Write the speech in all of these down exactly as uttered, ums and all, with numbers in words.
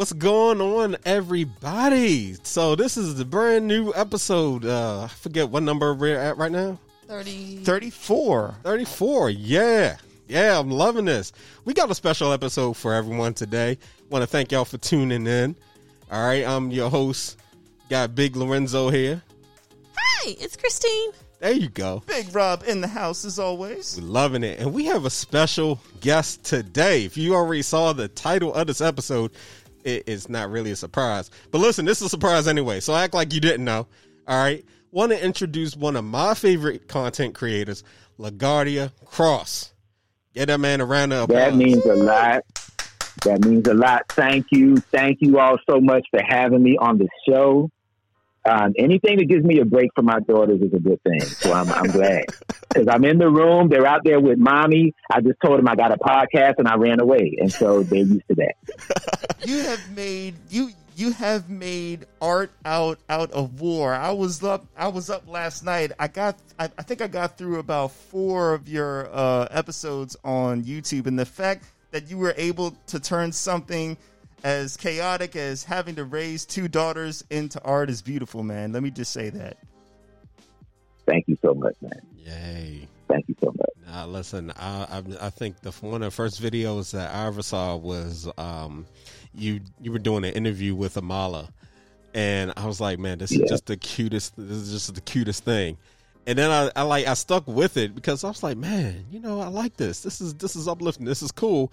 What's going on, everybody? So this is the brand new episode. Uh, I forget what number we're at right now. Thirty. Thirty-four. Thirty-four. Yeah, yeah. I'm loving this. We got a special episode for everyone today. Want to thank y'all for tuning in. All right, I'm your host. Got Big Lorenzo here. Hi, it's Christine. There you go. Big Rob in the house, as always. We're loving it. And we have a special guest today. If you already saw the title of this episode, it is not really a surprise. But listen, this is a surprise anyway, so act like you didn't know. All right? Want to introduce one of my favorite content creators, LaGuardia Cross. Get that man a round of applause. That means a lot. That means a lot. Thank you. Thank you all so much for having me on the show. Um, anything that gives me a break from my daughters is a good thing. So I'm, I'm glad. Because I'm in the room. They're out there with mommy. I just told them I got a podcast and I ran away. And so they're used to that. You have made you you have made art out out of war. I was up I was up last night. I got I, I think I got through about four of your uh, episodes on YouTube, and the fact that you were able to turn something as chaotic as having to raise two daughters into art is beautiful, man. Let me just say that. Thank you so much, man. Yay. Thank you so much. Now, listen, I, I, I think the one of the first videos that I ever saw was um, you you were doing an interview with Amala, and I was like, man, this yeah. is just the cutest. This is just the cutest thing. And then I, I like I stuck with it because I was like, man, you know, I like this. This is this is uplifting. This is cool.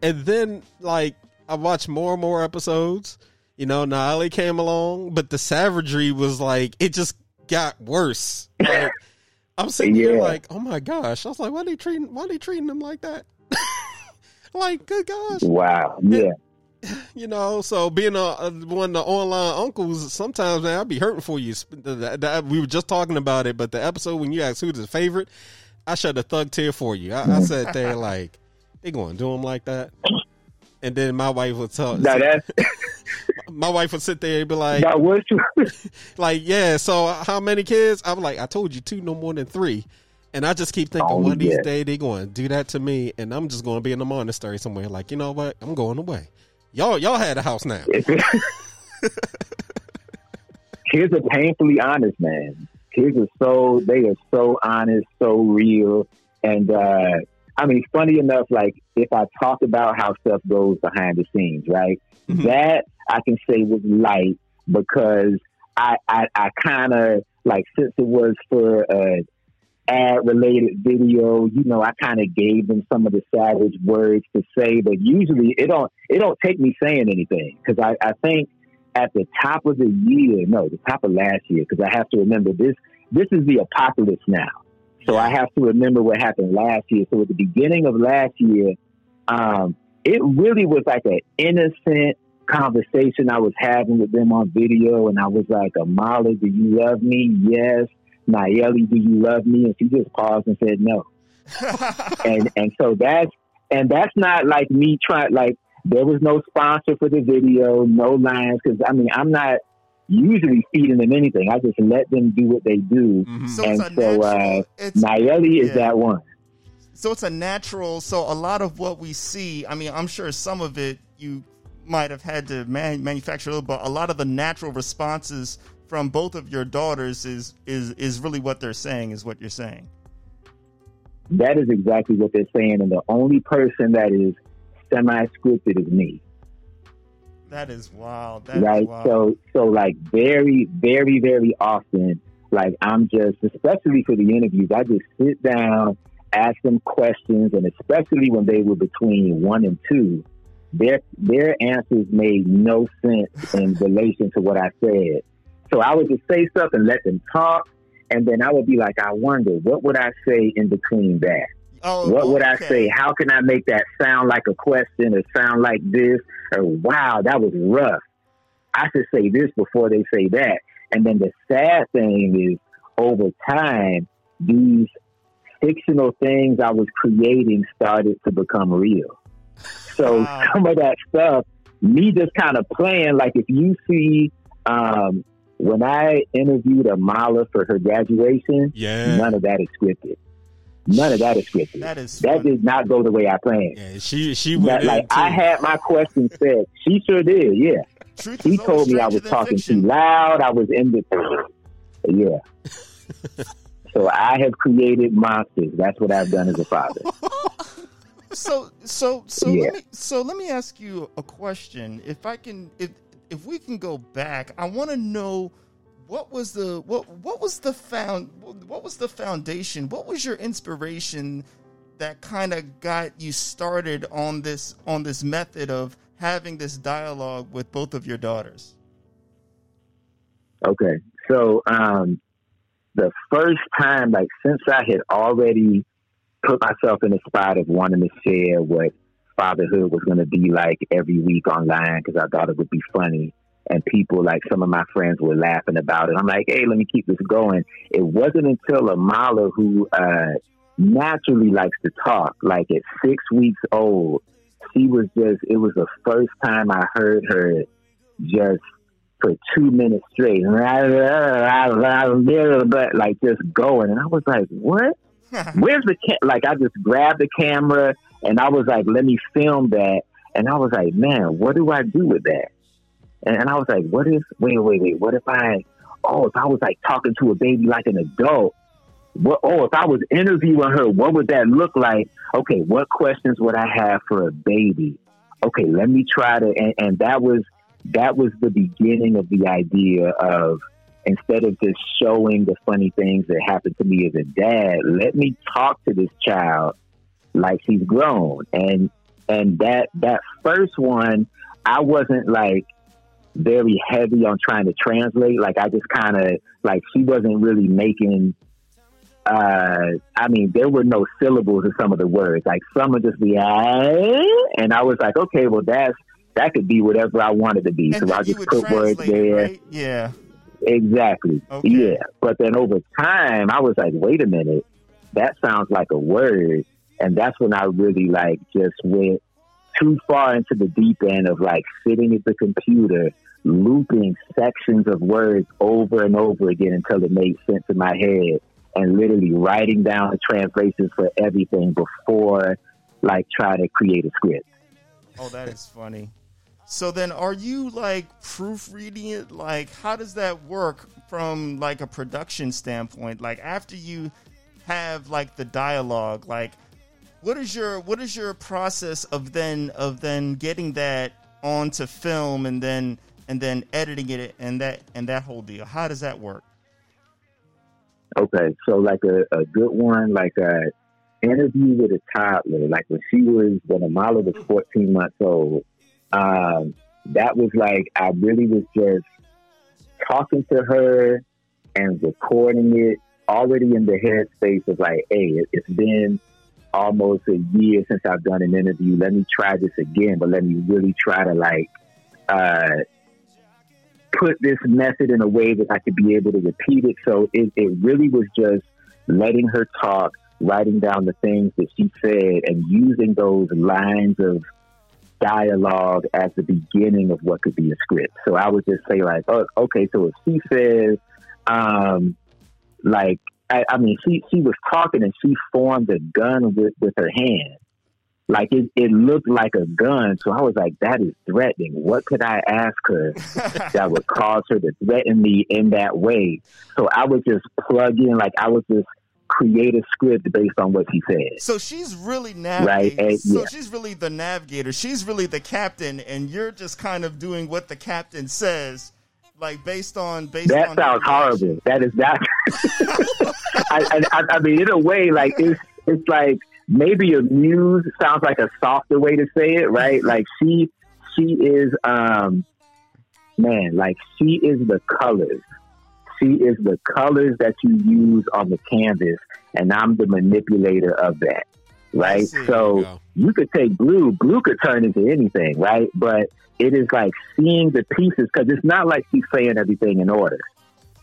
And then like. I watched more and more episodes. You know, Nayeli came along, but the savagery was like, it just got worse. Like, I'm sitting yeah. here like, oh my gosh. I was like, why are they treating, why are they treating them like that? Like, good gosh. Wow. Yeah. And, you know, so being a, a, one of the online uncles, sometimes, man, I'd be hurting for you. We were just talking about it, but the episode when you asked who's his favorite, I shed a thug tear for you. I, I sat there like, they going to do him like that? And then my wife would tell now that's my wife would sit there and be like, like, yeah, so how many kids? I'm like, I told you two, no more than three. And I just keep thinking, oh, one of these yeah. days they're going to do that to me. And I'm just going to be in the monastery somewhere. Like, you know what? I'm going away. Y'all, y'all had a house now. Kids are painfully honest, man. Kids are so, they are so honest, so real. And, uh, I mean, funny enough, like, if I talk about how stuff goes behind the scenes, right, mm-hmm. that I can say was light because I I, I kind of, like, since it was for an ad-related video, you know, I kind of gave them some of the savage words to say, but usually it don't it don't take me saying anything because I, I think at the top of the year, no, the top of last year, because I have to remember this, this is the apocalypse now. So I have to remember what happened last year. So at the beginning of last year, um, it really was like an innocent conversation I was having with them on video. And I was like, Amala, do you love me? Yes. Nayeli, do you love me? And she just paused and said no. and and so that's, and that's not like me trying, like there was no sponsor for the video, no lines. Cause I mean, I'm not usually feeding them anything. I just let them do what they do. Mm-hmm. So and it's so uh, Nayeli is yeah. that one. So it's a natural. So a lot of what we see, I mean, I'm sure some of it you might have had to man, manufacture a little, but a lot of the natural responses from both of your daughters is, is, is really what they're saying is what you're saying. That is exactly what they're saying. And the only person that is semi-scripted is me. That is wild. That right. Is wild. So, so like very, very, very often, like I'm just, especially for the interviews, I just sit down, ask them questions. And especially when they were between one and two, their, their answers made no sense in relation to what I said. So I would just say something, let them talk. And then I would be like, I wonder, what would I say in between that? Oh, what would okay. I say? How can I make that sound like a question or sound like this? Or, wow, that was rough. I should say this before they say that. And then the sad thing is, over time, these fictional things I was creating started to become real. So wow. some of that stuff, me just kind of playing, like if you see... Um, when I interviewed Amala for her graduation, yeah. none of that is scripted. None of that is scripted. That is funny. That did not go the way I planned. Yeah, she she went that, like too. I had my question said. She sure did. Yeah. Truth he told me I was talking fiction. too loud. I was in the yeah. So I have created monsters. That's what I've done as a father. So so so yeah. let me, so let me ask you a question. If I can, if if we can go back, I want to know. What was the what what was the found what was the foundation? What was your inspiration that kind of got you started on this on this method of having this dialogue with both of your daughters? Okay. So um, the first time, like since I had already put myself in the spot of wanting to share what fatherhood was going to be like every week online, because I thought it would be funny. And people, like some of my friends, were laughing about it. I'm like, hey, let me keep this going. It wasn't until Amala, who uh, naturally likes to talk, like at six weeks old, she was just, it was the first time I heard her just for two minutes straight, like just going. And I was like, what? Where's the ca-? Like, I just grabbed the camera and I was like, let me film that. And I was like, man, what do I do with that? And I was like, what if, wait, wait, wait, what if I, oh, if I was like talking to a baby like an adult, what, oh, if I was interviewing her, what would that look like? Okay, what questions would I have for a baby? Okay, let me try to, and, and that was, that was the beginning of the idea of, instead of just showing the funny things that happened to me as a dad, let me talk to this child like she's grown. And, and that, that first one, I wasn't like, very heavy on trying to translate. Like I just kind of like she wasn't really making uh I mean there were no syllables in some of the words. Like some would just be ah, and I was like, okay, well that's that could be whatever I wanted to be. And so I just put words there. Right? Yeah. Exactly. Okay. Yeah. But then over time I was like, wait a minute, that sounds like a word. And that's when I really like just went too far into the deep end of like sitting at the computer, looping sections of words over and over again until it made sense in my head, and literally writing down the translations for everything before like trying to create a script. Oh, that is funny. So then are you like proofreading it? Like how does that work from like a production standpoint? Like after you have like the dialogue, like What is your what is your process of then of then getting that onto film and then and then editing it and that and that whole deal? How does that work? Okay, so like a, a good one, like a interview with a toddler, like when she was when Amala was fourteen months old, um, that was like I really was just talking to her and recording it already in the headspace of like, hey, it's been almost a year since I've done an interview. Let me try this again, but let me really try to like uh, put this method in a way that I could be able to repeat it. So it, it really was just letting her talk, writing down the things that she said and using those lines of dialogue as the beginning of what could be a script. So I would just say like, oh, okay, so if she says um, like, I, I mean, she, she was talking and she formed a gun with, with her hand. Like, it, it looked like a gun. So I was like, that is threatening. What could I ask her that would cause her to threaten me in that way? So I would just plug in, like, I would just create a script based on what she said. So she's really navigating. Right? And, so yeah. She's really the navigator. She's really the captain. And you're just kind of doing what the captain says. Like based on based that on sounds horrible. That is not. I, I, I mean, in a way, like it's it's like maybe amuse sounds like a softer way to say it, right? Like she she is um man, like she is the colors. She is the colors that you use on the canvas, and I'm the manipulator of that, right? So you, you could take blue. Blue could turn into anything, right? But it is like seeing the pieces, because it's not like she's saying everything in order,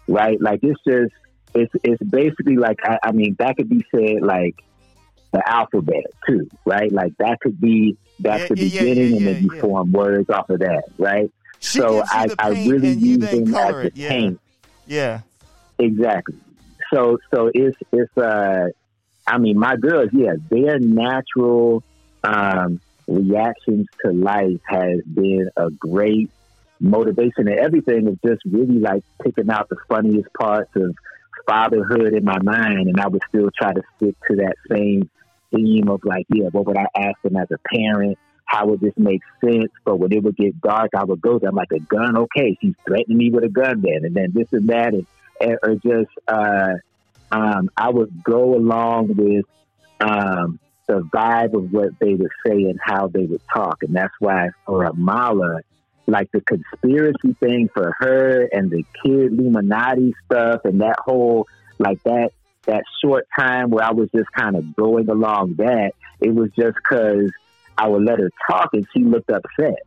right? Like it's just, it's it's basically like, I, I mean, that could be said like the alphabet too, right? Like that could be, that's yeah, the yeah, beginning yeah, yeah, and then you yeah. form words off of that, right? She so I, I really use them as the yeah. paint. Yeah. Exactly. So, so it's, it's, uh, I mean, my girls, yeah, their natural um, reactions to life has been a great motivation. And everything is just really like picking out the funniest parts of fatherhood in my mind. And I would still try to stick to that same theme of like, yeah, what would I ask them as a parent? How would this make sense? But when it would get dark, I would go there. I'm like, a gun? Okay, she's threatening me with a gun then. And then this and that. And, and or just, uh, um, I would go along with um, the vibe of what they would say and how they would talk. And that's why for Amala, like the conspiracy thing for her and the kid Illuminati stuff and that whole, like that, that short time where I was just kind of going along that, it was just because I would let her talk and she looked upset.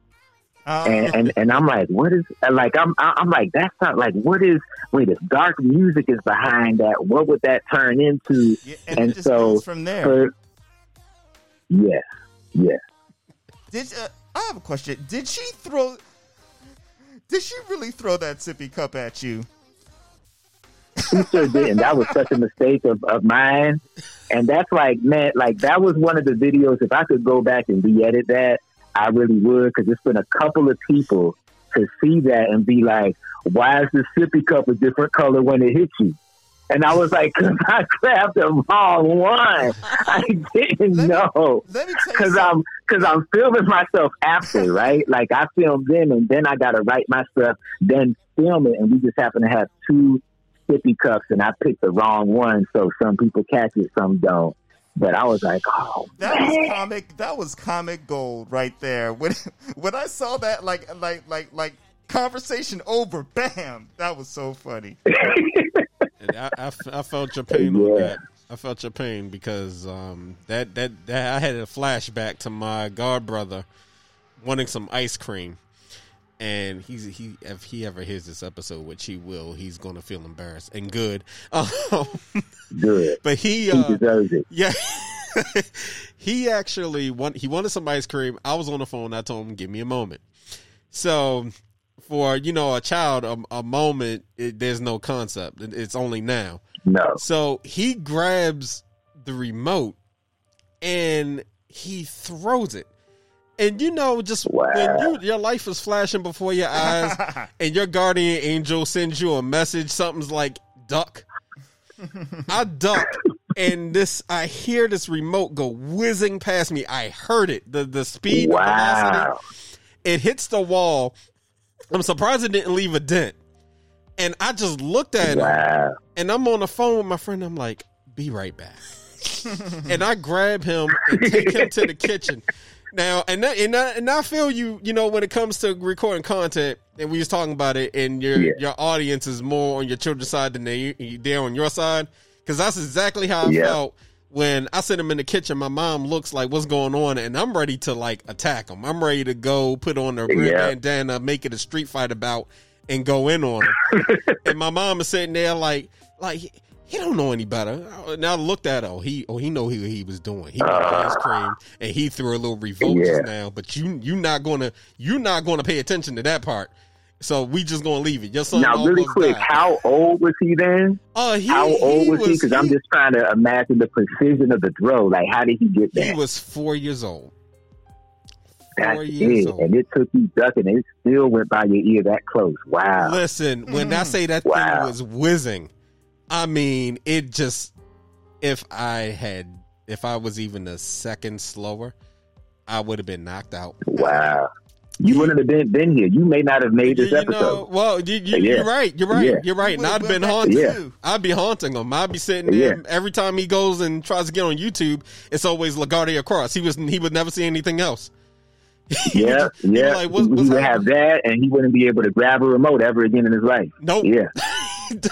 Uh, and, and and I'm like, what is, like, I'm I'm like, that's not, like, what is, wait, if dark music is behind that, what would that turn into? Yeah, and and it just so goes from there. Her, yes, yes. Did, uh, I have a question. Did she throw, did she really throw that sippy cup at you? She sure didn't. That was such a mistake of, of mine. And that's like, man, like that was one of the videos. If I could go back and re-edit that, I really would, because it's been a couple of people to see that and be like, why is the sippy cup a different color when it hits you? And I was like, because I grabbed the wrong one. I didn't let know. Because I'm, I'm filming myself after, right? Like I filmed them and then I got to write my stuff, then film it. And we just happen to have two sippy cups and I picked the wrong one, so some people catch it, some don't. But I was like, oh, that man. was comic that was comic gold right there. When when I saw that, like like like like conversation over, bam, that was so funny. And I, I, I felt your pain yeah. on that. I felt your pain because um that, that that I had a flashback to my god brother wanting some ice cream. And he's he if he ever hears this episode, which he will, he's gonna feel embarrassed and good. Um, good, but he, uh, he deserves it. Yeah, he actually want he wanted some ice cream. I was on the phone. I told him, "Give me a moment." So, for you know, a child, a, a moment, it, there's no concept. It, it's only now. No. So he grabs the remote and he throws it. And you know, just wow. when you, your life is flashing before your eyes, and your guardian angel sends you a message, something's like "duck." I ducked, and this I hear this remote go whizzing past me. I heard it, the the speed, wow. the velocity. It hits the wall. I'm surprised it didn't leave a dent. And I just looked at wow. him, and I'm on the phone with my friend. I'm like, "Be right back," and I grab him and take him to the kitchen. Now, and that, and, that, and I feel you, you know, when it comes to recording content, and we was talking about it, and your yeah. your audience is more on your children's side than they, they're on your side, because that's exactly how I yeah. felt when I sent them in the kitchen. My mom looks like, what's going on? And I'm ready to, like, attack them. I'm ready to go put on their red yeah. bandana, make it a street fight about, and go in on them. And my mom is sitting there like, like, he don't know any better. And I looked at him. Oh, he, oh, he know he, he was doing. He got uh, ice cream, and he threw a little revolt yeah. just now. But you, you not gonna, you not gonna pay attention to that part. So we just gonna leave it. Your son now, really quick, died. How old was he then? Uh, he, how old he was he? Because I'm just trying to imagine the precision of the throw. Like, how did he get that? He was four years old. That's four years it. Old. And it took you ducking. It still went by your ear that close. Wow. Listen, when mm. I say that wow. thing was whizzing. I mean, it just, if I had, if I was even a second slower, I would have been knocked out. Wow. You wouldn't have been, been here. You may not have made this you, you episode. Know, well, you, you, yeah. you're right. You're right. Yeah. You're right. And I'd been haunting yeah. I'd be haunting him. I'd be sitting there. Yeah. Every time he goes and tries to get on YouTube, it's always LaGuardia Cross. He was, he would never see anything else. Yeah, yeah. Like, what's, he what's would happening? Have that, and he wouldn't be able to grab a remote ever again in his life. Nope. Yeah.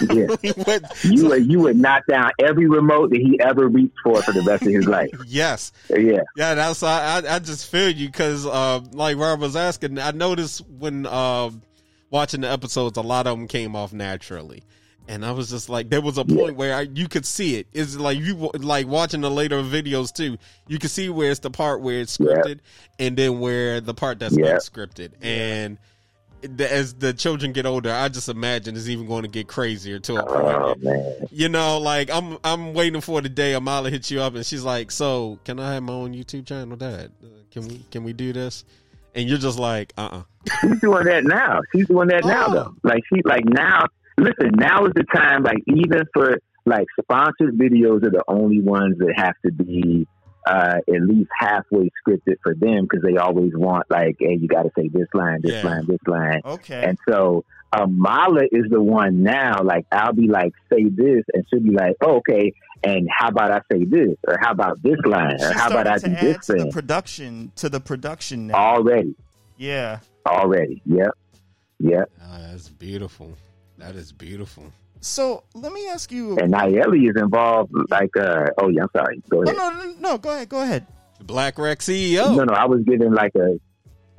Yeah. Went, you so, would you would knock down every remote that he ever reached for for the rest of his life. Yes. Yeah. Yeah. That's I. I, I just feel you because, uh, like Rob was asking, I noticed when uh, watching the episodes, a lot of them came off naturally, and I was just like, there was a point yeah. where I, you could see it. It's like you like watching the later videos too. You can see where it's the part where it's scripted, yeah. and then where the part that's yeah. not scripted, yeah. and. the, as the children get older, I just imagine it's even going to get crazier to a point. Oh, you know, like I'm I'm waiting for the day Amala hits you up and she's like, "So, can I have my own YouTube channel, Dad? Uh, can we can we do this?" And you're just like, "Uh-uh." She's doing that now. She's doing that oh. now though. Like she like now. Listen, now is the time. Like even for like sponsored videos are the only ones that have to be. Uh, at least halfway scripted for them because they always want like, hey, you got to say this line, this yeah. line, this line. Okay. And so Amala is the one now. Like I'll be like, say this, and she'll be like, oh, okay. And how about I say this, or how about this line, or She's how about I do this thing? To the production to the production now. already. Yeah. Already. Yep. Yep. Oh, that's beautiful. That is beautiful. So let me ask you. And Nayeli is involved. Like, uh, oh yeah, I'm sorry. Go ahead. No, no, no, no. Go ahead. Go ahead. BlackRock C E O. No, no. I was giving like a,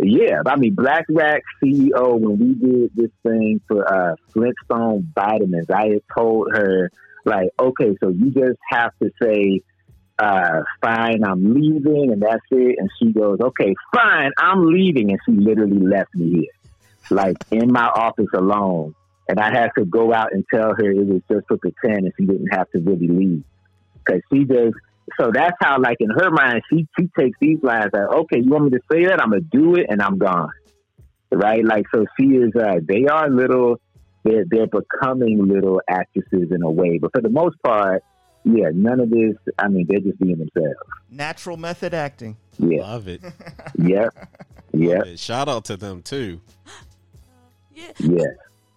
yeah. I mean, BlackRock C E O. When we did this thing for uh, Flintstone Vitamins, I had told her like, okay, so you just have to say, uh, fine, I'm leaving, and that's it. And she goes, okay, fine, I'm leaving, and she literally left me here, like in my office alone. And I had to go out and tell her it was just for pretend and she didn't have to really leave. Because she just, so that's how, like, in her mind, she, she takes these lines like, okay, you want me to say that? I'm going to do it and I'm gone. Right? Like, so she is, uh, they are little, they're, they're becoming little actresses in a way. But for the most part, yeah, none of this, I mean, they're just being themselves. Natural method acting. Yeah. Love it. Yep. Yep. It. Shout out to them, too. Yeah. Yeah.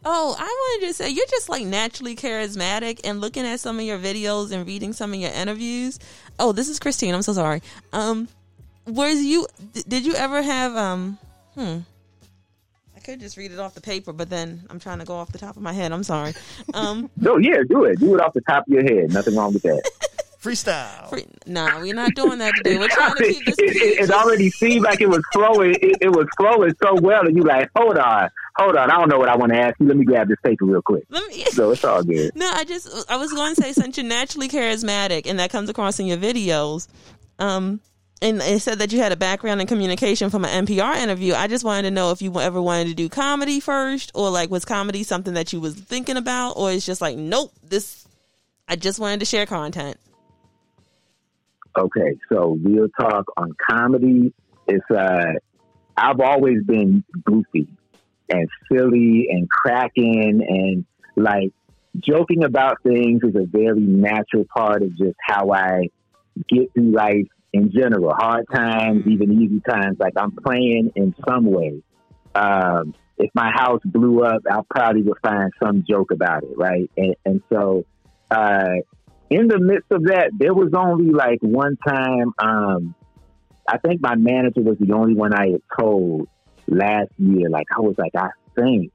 Oh, I wanted to say, you're just like naturally charismatic, and looking at some of your videos and reading some of your interviews. Oh, this is Christine. I'm so sorry. Um, where's you, did you ever have, um, hmm, I could just read it off the paper, but then I'm trying to go off the top of my head. I'm sorry. Um, no, yeah, do it. Do it off the top of your head. Nothing wrong with that. Freestyle. Free, nah, we're not doing that today. We're trying to keep this. It, it, it already seemed like it was flowing. It, it was flowing so well, and you like, hold on, hold on. I don't know what I want to ask you. Let me grab this paper real quick. Let me, so it's all good. No, I just, I was going to say, since you're naturally charismatic, and that comes across in your videos, um, and it said that you had a background in communication from an N P R interview. I just wanted to know if you ever wanted to do comedy first, or like, was comedy something that you was thinking about, or it's just like, nope, this. I just wanted to share content. Okay, so real talk on comedy. It's uh, I've always been goofy and silly and cracking and like joking about things is a very natural part of just how I get through life in general. Hard times, even easy times. Like I'm playing in some way. Um, if my house blew up, I probably would find some joke about it, right? And, and so. Uh, In the midst of that, there was only like one time, um, I think my manager was the only one I had told last year. Like, I was like, I think,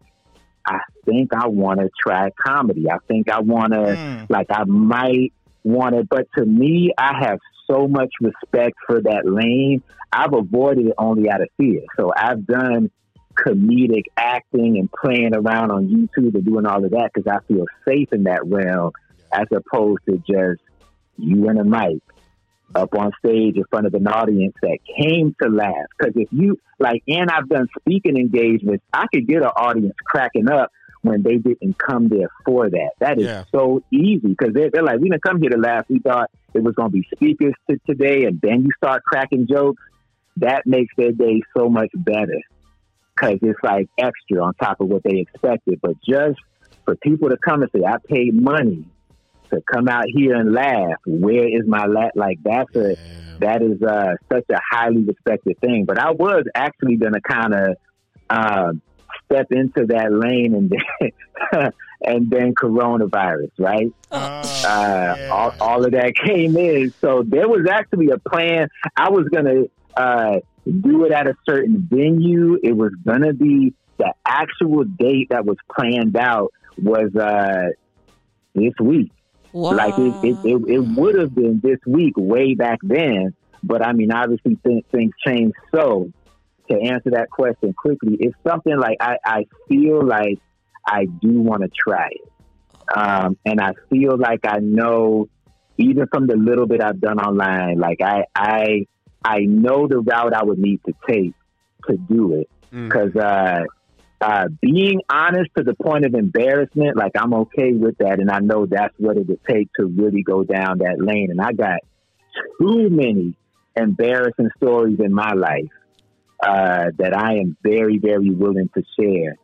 I think I want to try comedy. I think I want to, mm. like, I might want to. But to me, I have so much respect for that lane. I've avoided it only out of fear. So I've done comedic acting and playing around on YouTube and doing all of that because I feel safe in that realm. As opposed to just you and a mic up on stage in front of an audience that came to laugh. Because if you, like, and I've done speaking engagements, I could get an audience cracking up when they didn't come there for that. That is yeah. so easy because they're, they're like, we didn't come here to laugh. We thought it was going to be speakers to today, and then you start cracking jokes. That makes their day so much better because it's like extra on top of what they expected. But just for people to come and say, I paid money to come out here and laugh. Where is my laugh? Like that's a, yeah. that is uh, such a highly respected thing. But I was actually going to kind of uh, step into that lane and then, and then coronavirus, right? Oh, uh, yeah. all, all of that came in. So there was actually a plan. I was going to uh, do it at a certain venue. It was going to be the actual date that was planned out was uh, this week. Wow. Like, it it, it, it would have been this week way back then. But, I mean, obviously th- things change. So, to answer that question quickly, it's something like I, I feel like I do want to try it. Um, and I feel like I know, even from the little bit I've done online, like I I, I know the route I would need to take to do it. Because mm. uh, Uh, being honest to the point of embarrassment, like I'm okay with that. And I know that's what it would take to really go down that lane. And I got too many embarrassing stories in my life uh, that I am very, very willing to share.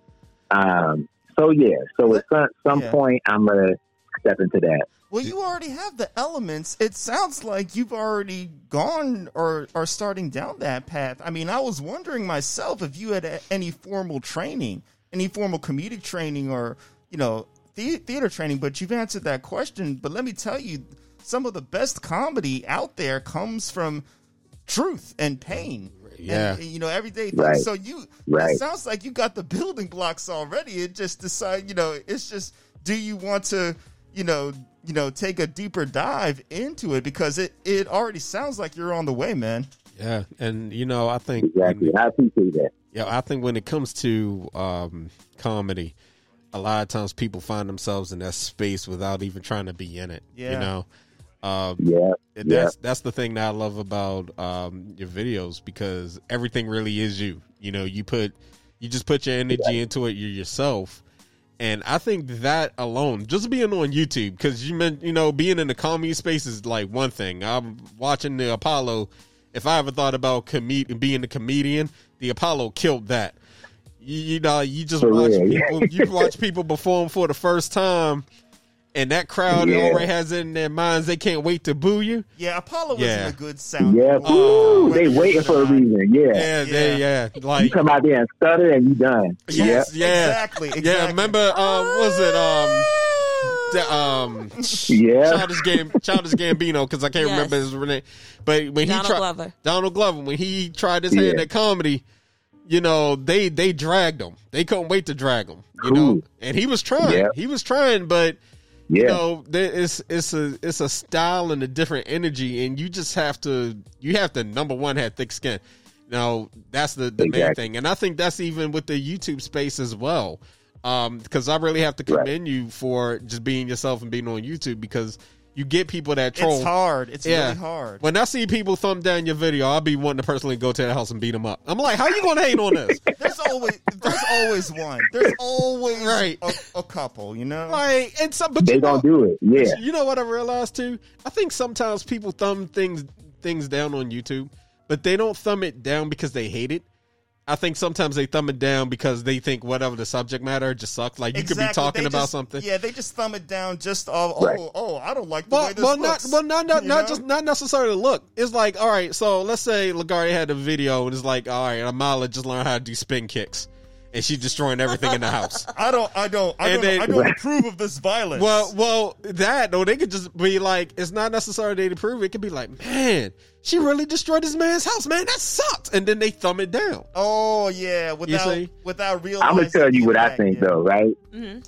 Um, so, yeah. So at some, some yeah. point, I'm going to step into that. Well, you already have the elements. It sounds like you've already gone or are starting down that path. I mean, I was wondering myself if you had a, any formal training, any formal comedic training or, you know, the, theater training, but you've answered that question. But let me tell you, some of the best comedy out there comes from truth and pain. Yeah. And, you know, everyday things. Right. So you, right. It sounds like you got the building blocks already. It just decide, you know, it's just, do you want to, you know, you know, take a deeper dive into it, because it, it already sounds like you're on the way, man. Yeah. And, you know, I think, exactly. I appreciate that. Yeah. I think when it comes to um, comedy, a lot of times people find themselves in that space without even trying to be in it, yeah. you know? Um, yeah. That's, yeah. that's the thing that I love about um, your videos, because everything really is you, you know, you put, you just put your energy yeah. into it. You're yourself. And I think that alone, just being on YouTube, because you meant, you know, being in the comedy space is like one thing. I'm watching the Apollo. If I ever thought about com- being a comedian, the Apollo killed that. You, you know, you just watch oh, yeah. people, you watch people perform for the first time, and that crowd yeah. already has it in their minds. They can't wait to boo you. Yeah, Apollo yeah. isn't a good sound. Yeah, oh, they waiting for a reason. Yeah, yeah, they, yeah. Like you come out there and stutter, and you done. Yes, yeah, yeah. Exactly, exactly. Yeah, remember uh, what was it um, um, yeah, Childish Game, Childish Gambino, because I can't yes. remember his name. But when Donald he tried Glover. Donald Glover, when he tried his yeah. hand at comedy. You know, they, they dragged him. They couldn't wait to drag him, you Ooh. know, and he was trying, yeah. he was trying, but yeah. you know, there, it's, it's a, it's a style and a different energy, and you just have to, you have to, number one, have thick skin. Now that's the, the exactly. main thing. And I think that's even with the YouTube space as well. Um, cause I really have to commend right. you for just being yourself and being on YouTube, because you get people that troll. It's hard. It's yeah. really hard. When I see people thumb down your video, I'll be wanting to personally go to their house and beat them up. I'm like, how you gonna hate on this? There's always, there's always one. There's always right. a, a couple, you know. Like, and some, but they don't do it. Yeah. You know what I realized too? I think sometimes people thumb things things down on YouTube, but they don't thumb it down because they hate it. I think sometimes they thumb it down because they think whatever the subject matter just sucks. Like, you exactly. could be talking they about just, something. Yeah, they just thumb it down just off, oh, right. oh, oh, I don't like the well, way this well, looks. Not, well, not, not, not, just, not necessarily look. It's like, all right, so let's say LaGuardia had a video and it's like, all right, Amala just learned how to do spin kicks. And she's destroying everything in the house. I don't, I don't, I and don't, they, I don't approve of this violence. Well, well, that, no, they could just be like, it's not necessarily they approve. It could be like, man, she really destroyed this man's house, man. That sucked. And then they thumb it down. Oh yeah, without without real. I'm gonna tell you what I think though, right? Mm-hmm.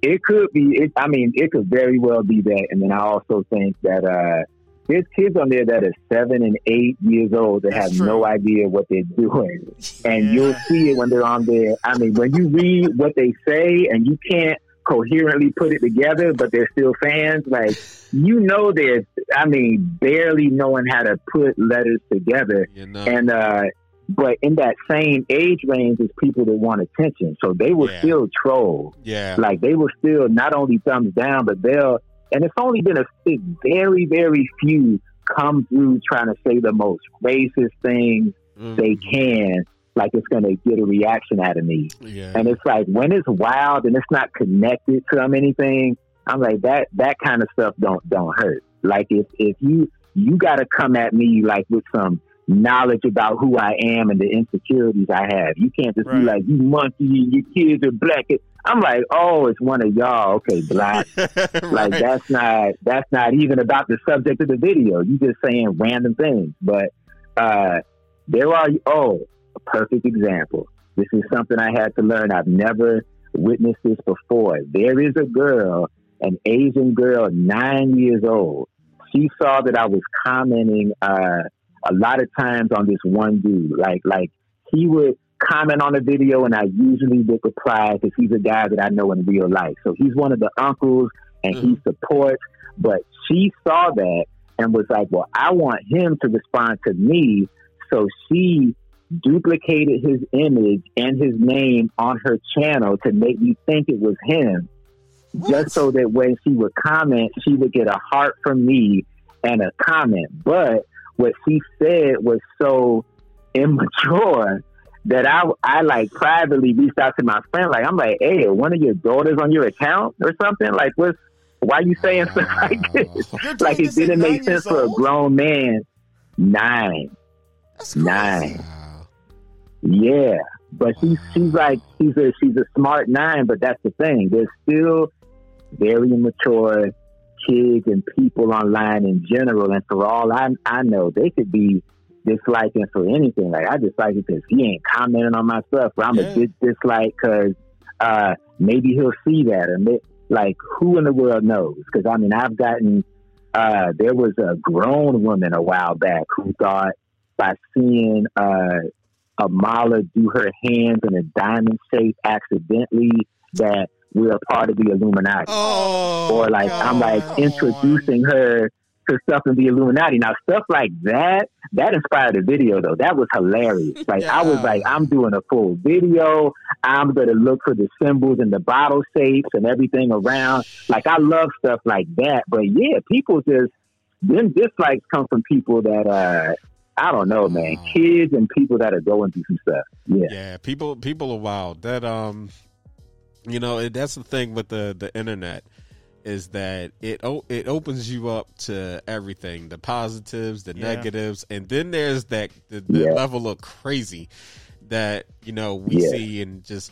It could be. It, I mean, it could very well be that. And then I also think that uh, there's kids on there that are seven and eight years old that That's have true. no idea what they're doing. And yeah. you'll see it when they're on there. I mean, when you read what they say and you can't coherently put it together, but they're still fans, like, you know, they're, I mean, barely knowing how to put letters together. You know. And, uh, but in that same age range is people that want attention. So they will yeah. still troll. Yeah. Like, they will still not only thumbs down, but they'll, and it's only been a it, very, very few come through trying to say the most racist things mm. they can, like it's going to get a reaction out of me. Yeah. And it's like, when it's wild and it's not connected to um, anything, I'm like, that that kind of stuff don't don't hurt. Like, if, if you, you got to come at me, like, with some knowledge about who I am and the insecurities I have. You can't just right. be like, you monkey, your kids are black. I'm like, oh, it's one of y'all. Okay, black. Like, right. that's not that's not even about the subject of the video. You just saying random things. But uh, there are, oh, a perfect example. This is something I had to learn. I've never witnessed this before. There is a girl, an Asian girl, nine years old. She saw that I was commenting uh, a lot of times on this one dude. Like, like he would comment on a video, and I usually would reply because he's a guy that I know in real life. So he's one of the uncles, and mm-hmm. he supports. But she saw that and was like, well, I want him to respond to me. So she duplicated his image and his name on her channel to make me think it was him. What? Just so that when she would comment, she would get a heart from me and a comment. But what she said was so immature that I, I like privately reached out to my friend. Like, I'm like, hey, one of your daughters on your account or something? Like, what's, why are you saying stuff like this? Like, it didn't make sense for a grown man. Nine. That's nine. Yeah. But she's, she's like, she's a, she's a smart nine, but that's the thing. There's still very immature kids and people online in general. And for all I, I know, they could be disliking for anything. Like, I dislike it because he ain't commenting on my stuff, but I'm yeah. a dislike because uh, maybe he'll see that. And they, like, who in the world knows? Because, I mean, I've gotten, uh, there was a grown woman a while back who thought by seeing uh, Amala do her hands in a diamond shape accidentally that we're a part of the Illuminati. Oh, or, like, God. I'm, like, introducing her to stuff in the Illuminati. Now, stuff like that, that inspired a video, though. That was hilarious. Like, yeah. I was like, I'm doing a full video. I'm going to look for the symbols and the bottle shapes and everything around. Like, I love stuff like that. But, yeah, people just, them dislikes come from people that, uh, I don't know, man, oh. kids and people that are going through some stuff. Yeah. Yeah, people, people are wild. That, um, you know, that's the thing with the, the internet. Is that it? It opens you up to everything, the positives, the yeah. negatives, and then there's that the, the yeah. level of crazy that you know we yeah. see and just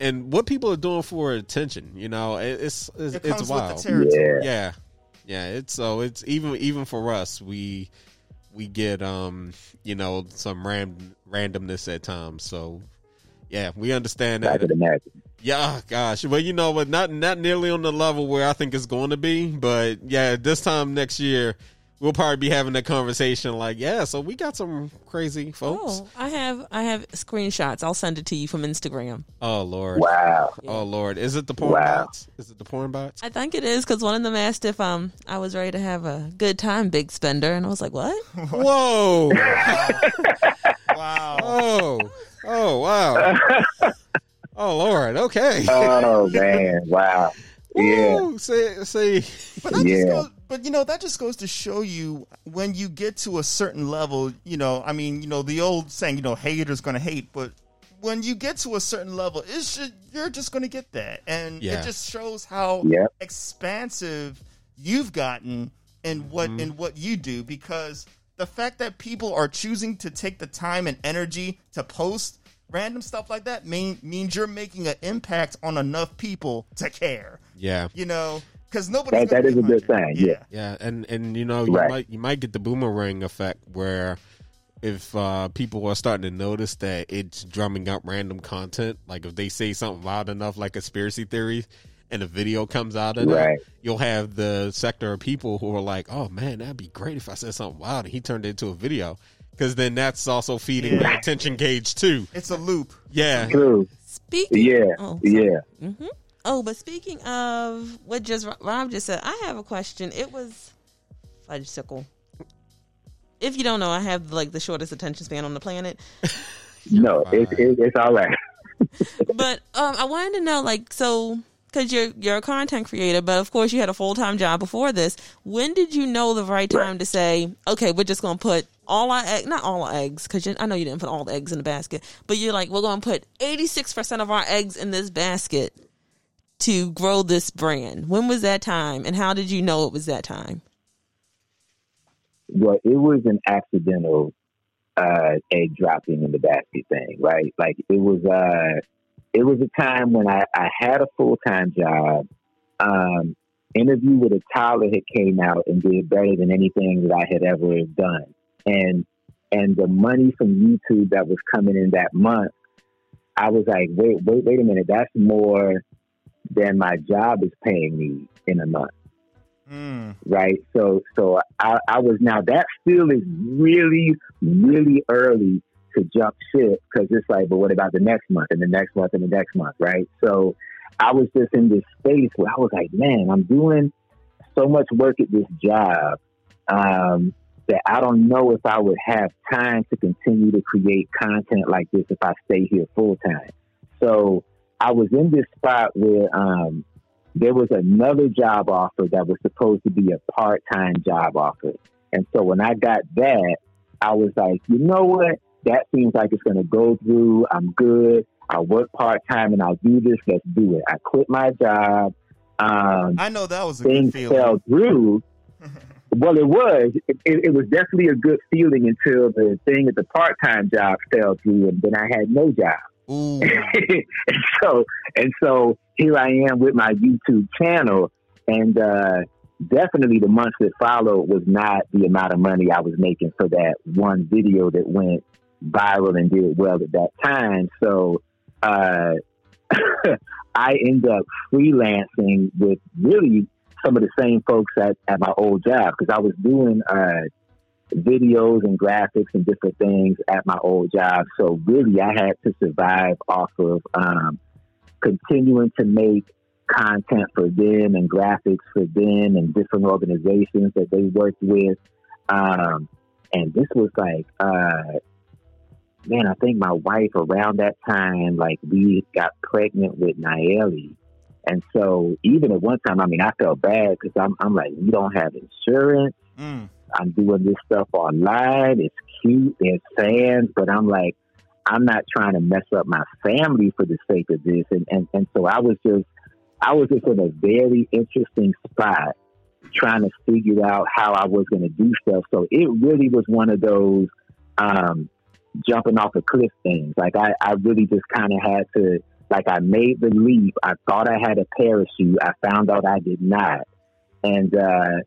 and what people are doing for attention. You know, it, it's it's, it it's wild. Yeah. yeah, yeah. It's so it's even even for us, we we get um you know some ram, randomness at times. So yeah, we understand that. I could imagine. Yeah, gosh. Well, you know what? Not not nearly on the level where I think it's going to be, but yeah, this time next year we'll probably be having that conversation. Like, yeah, so we got some crazy folks. Oh, I have I have screenshots. I'll send it to you from Instagram. Oh Lord! Wow! Yeah. Oh Lord! Is it the porn wow. bots? Is it the porn bots? I think it is because one of them asked if um I was ready to have a good time, big spender, and I was like, what? Whoa! Wow! Oh! Oh! Wow! Oh Lord, okay. Oh man, wow. Yeah. Ooh, see, see. But that yeah. just goes, but you know, that just goes to show you when you get to a certain level, you know, I mean, you know, the old saying, you know, haters gonna hate, but when you get to a certain level, it's just, you're just gonna get that. And yeah. it just shows how yeah. expansive you've gotten in what mm-hmm. in what you do, because the fact that people are choosing to take the time and energy to post random stuff like that mean, means you're making an impact on enough people to care. Yeah, you know, because nobody. That, that is a good thing. Yeah, yeah, and and you know, you right. might you might get the boomerang effect where if uh, people are starting to notice that it's drumming up random content, like if they say something loud enough, like conspiracy theories, and a video comes out of right. it, you'll have the sector of people who are like, "Oh man, that'd be great if I said something wild," and he turned it into a video. Because then that's also feeding yeah. the attention gauge, too. It's a loop. Yeah. True. Speaking, yeah. Oh, yeah. Mm-hmm. Oh, but speaking of what just Rob just said, I have a question. It was fudgesicle. If you don't know, I have, like, the shortest attention span on the planet. No, it's, it's, it's all right. But um, I wanted to know, like, so, because you're, you're a content creator, but, of course, you had a full-time job before this. When did you know the right time right. to say, okay, we're just going to put all our eggs, not all our eggs, because I know you didn't put all the eggs in the basket, but you're like, we're going to put eighty-six percent of our eggs in this basket to grow this brand. When was that time, and how did you know it was that time? Well, it was an accidental uh, egg dropping in the basket thing, right? Like, it was uh, it was a time when I, I had a full-time job, um, interview with a Tyler had came out and did better than anything that I had ever done. And and the money from YouTube that was coming in that month, I was like, wait, wait, wait a minute. That's more than my job is paying me in a month. Mm. Right? So so I, I was, now that still is really, really early to jump ship, because it's like, but what about the next month and the next month and the next month, right? So I was just in this space where I was like, man, I'm doing so much work at this job. Um that I don't know if I would have time to continue to create content like this if I stay here full time. So I was in this spot where um, there was another job offer that was supposed to be a part-time job offer. And so when I got that, I was like, you know what? That seems like it's going to go through. I'm good. I work part-time and I'll do this. Let's do it. I quit my job. Um, I know that was a good feeling. Things fell through. Well, it was. It, it was definitely a good feeling until the thing at the part-time job fell through, and then I had no job. Mm. and so, and so here I am with my YouTube channel, and uh, definitely the months that followed was not the amount of money I was making for that one video that went viral and did well at that time. So uh, I ended up freelancing with really some of the same folks at, at my old job, because I was doing uh, videos and graphics and different things at my old job. So really I had to survive off of um, continuing to make content for them and graphics for them and different organizations that they worked with. Um, and this was like, uh, man, I think my wife around that time, like we got pregnant with Nayeli. And so even at one time, I mean, I felt bad because I'm, I'm like, you don't have insurance. Mm. I'm doing this stuff online. It's cute. There's fans. But I'm like, I'm not trying to mess up my family for the sake of this. And, and, and so I was just, I was just in a very interesting spot trying to figure out how I was going to do stuff. So it really was one of those um, jumping off a cliff things. Like I, I really just kind of had to, Like I made the leap. I thought I had a parachute. I found out I did not. And uh,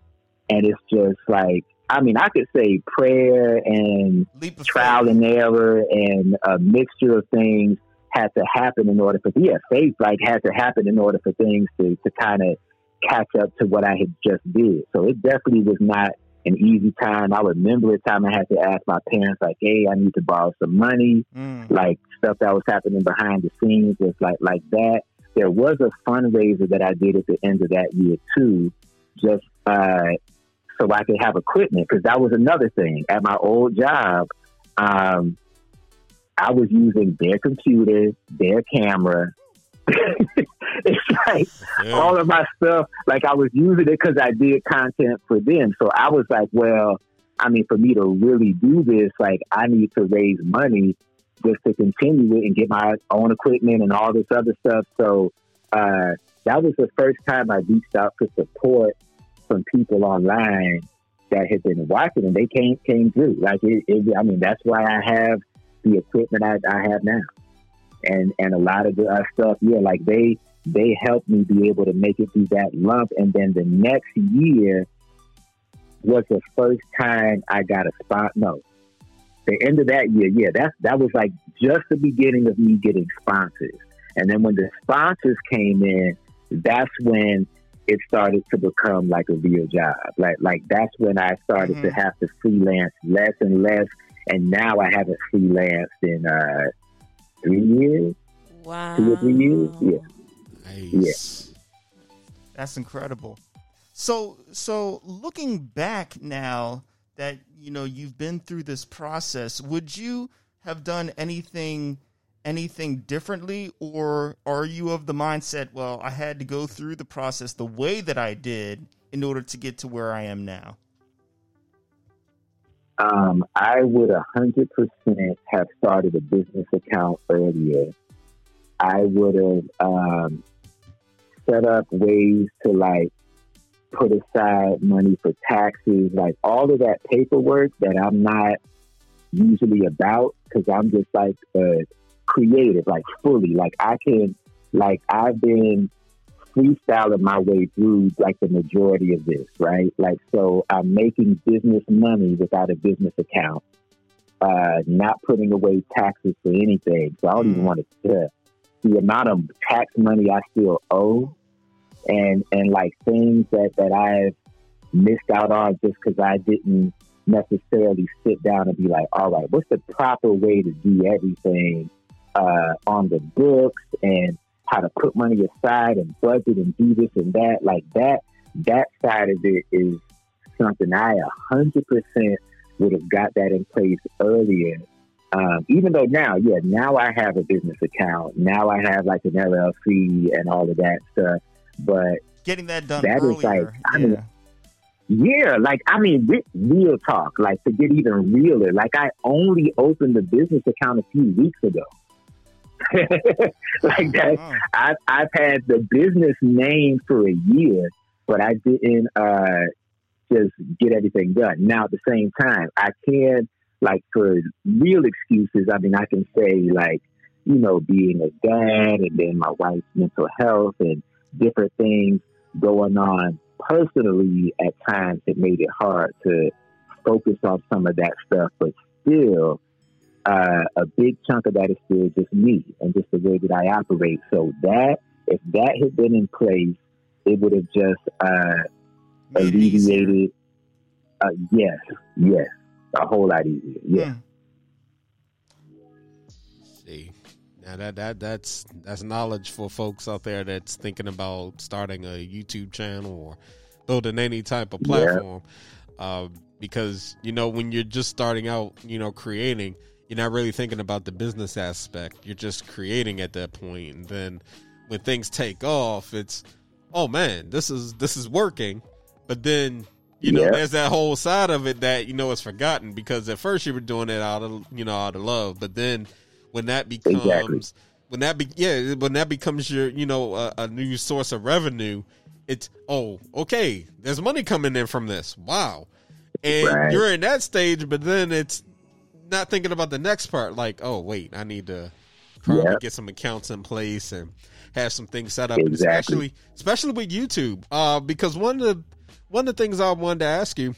and it's just like, I mean, I could say prayer and trial faith and error and a mixture of things had to happen in order for, yeah, faith like had to happen in order for things to, to kind of catch up to what I had just did. So it definitely was not an easy time. I remember the time I had to ask my parents, like, hey, I need to borrow some money. Mm. Like stuff that was happening behind the scenes was like like that. There was a fundraiser that I did at the end of that year too, just uh, so I could have equipment, because that was another thing. At my old job, um, I was using their computer, their camera. It's like yeah. all of my stuff, like I was using it because I did content for them. So I was like, well, I mean, for me to really do this, like I need to raise money just to continue it and get my own equipment and all this other stuff. So uh, that was the first time I reached out for support from people online that had been watching, and they came came through. Like, it, it, I mean, that's why I have the equipment I, I have now. And and a lot of the uh, stuff, yeah, like they they helped me be able to make it through that lump. And then the next year was the first time I got a spot. No, the end of that year, yeah, that that was like just the beginning of me getting sponsors. And then when the sponsors came in, that's when it started to become like a real job. Like like that's when I started mm-hmm. to have to freelance less and less. And now I haven't freelanced in. Uh, Three years? Wow. Two or three years? Yeah. Nice. Yeah. That's incredible. So so looking back now that, you know, you've been through this process, would you have done anything anything differently, or are you of the mindset, well, I had to go through the process the way that I did in order to get to where I am now? Um, I would one hundred percent have started a business account earlier. I would have um, set up ways to, like, put aside money for taxes, like all of that paperwork that I'm not usually about, because I'm just, like, uh, creative, like, fully. Like, I can, like, I've been freestyling my way through like the majority of this, right? Like, so I'm making business money without a business account, uh, not putting away taxes for anything. So I don't mm. even want to, uh, the amount of tax money I still owe and, and like things that, that I've missed out on just because I didn't necessarily sit down and be like, all right, what's the proper way to do everything uh, on the books and how to put money aside and budget and do this and that. Like that, that side of it is something I a hundred percent would have got that in place earlier. Um, even though now, yeah, now I have a business account. Now I have like an L L C and all of that stuff. But getting that done that earlier, is like, I yeah. mean, yeah, like, I mean, real talk, like to get even realer. Like I only opened the business account a few weeks ago. Like that, oh. I've, I've had the business name for a year, but I didn't uh, just get everything done. Now at the same time, I can, like for real excuses, I mean, I can say like, you know, being a dad and then my wife's mental health and different things going on personally at times that made it hard to focus on some of that stuff, but still uh, a big chunk of that is still just me and just the way that I operate. So that, if that had been in place, it would have just uh, alleviated, uh, yes, yes, a whole lot easier, yeah. yeah. See, now that that that's that's knowledge for folks out there that's thinking about starting a YouTube channel or building any type of platform. Yeah. Uh, because you know, when you're just starting out, you know, creating, you're not really thinking about the business aspect. You're just creating at that point. And then when things take off, it's oh man, this is this is working. But then, you know, yeah. there's that whole side of it that, you know, it's forgotten because at first you were doing it out of, you know, out of love. But then when that becomes, exactly. when that, be, yeah, when that becomes your, you know, a, a new source of revenue, it's, oh, okay, there's money coming in from this. Wow. And right. you're in that stage, but then it's not thinking about the next part. Like, oh, wait, I need to probably yeah. get some accounts in place and have some things set up. Exactly. And especially, especially with YouTube, uh, because one of the, One of the things I wanted to ask you,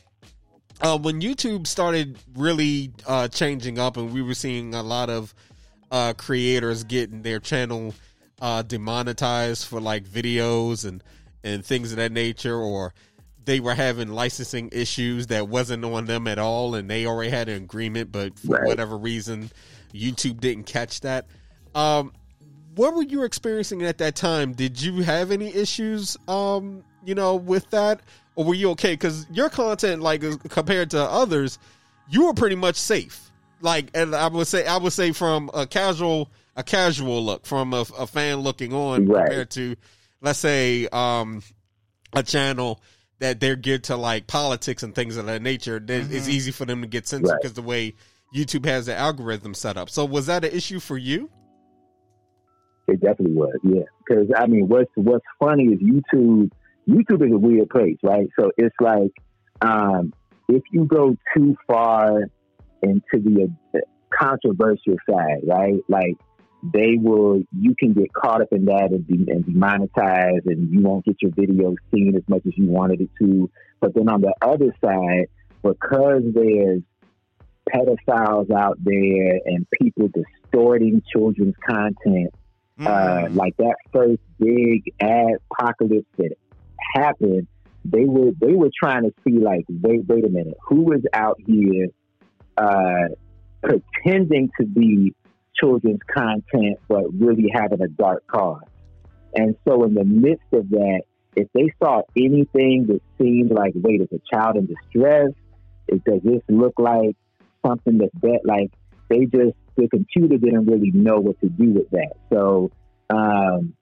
uh, when YouTube started really uh, changing up and we were seeing a lot of uh, creators getting their channel uh, demonetized for like videos and, and things of that nature, or they were having licensing issues that wasn't on them at all and they already had an agreement, but for right. whatever reason, YouTube didn't catch that. Um, what were you experiencing at that time? Did you have any issues, um, you know, with that? Or were you okay? Because your content, like compared to others, you were pretty much safe. Like, and I would say, I would say from a casual, a casual look, from a, a fan looking on, right. compared to, let's say, um, a channel that they're geared to like politics and things of that nature. Mm-hmm. It's easy for them to get censored because right. the way YouTube has the algorithm set up. So, was that an issue for you? It definitely was, yeah. Because I mean, what's what's funny is YouTube. YouTube is a weird place, right? So it's like, um, if you go too far into the uh, controversial side, right? Like they will, you can get caught up in that and be, and be monetized and you won't get your video seen as much as you wanted it to. But then on the other side, because there's pedophiles out there and people distorting children's content, mm. uh, like that first big adpocalypse that happened, they were they were trying to see like, wait wait a minute, who is out here uh pretending to be children's content but really having a dark cause? And so in the midst of that, if they saw anything that seemed like, wait, is a child in distress, it does this look like something that's that like they just the computer didn't really know what to do with that. So um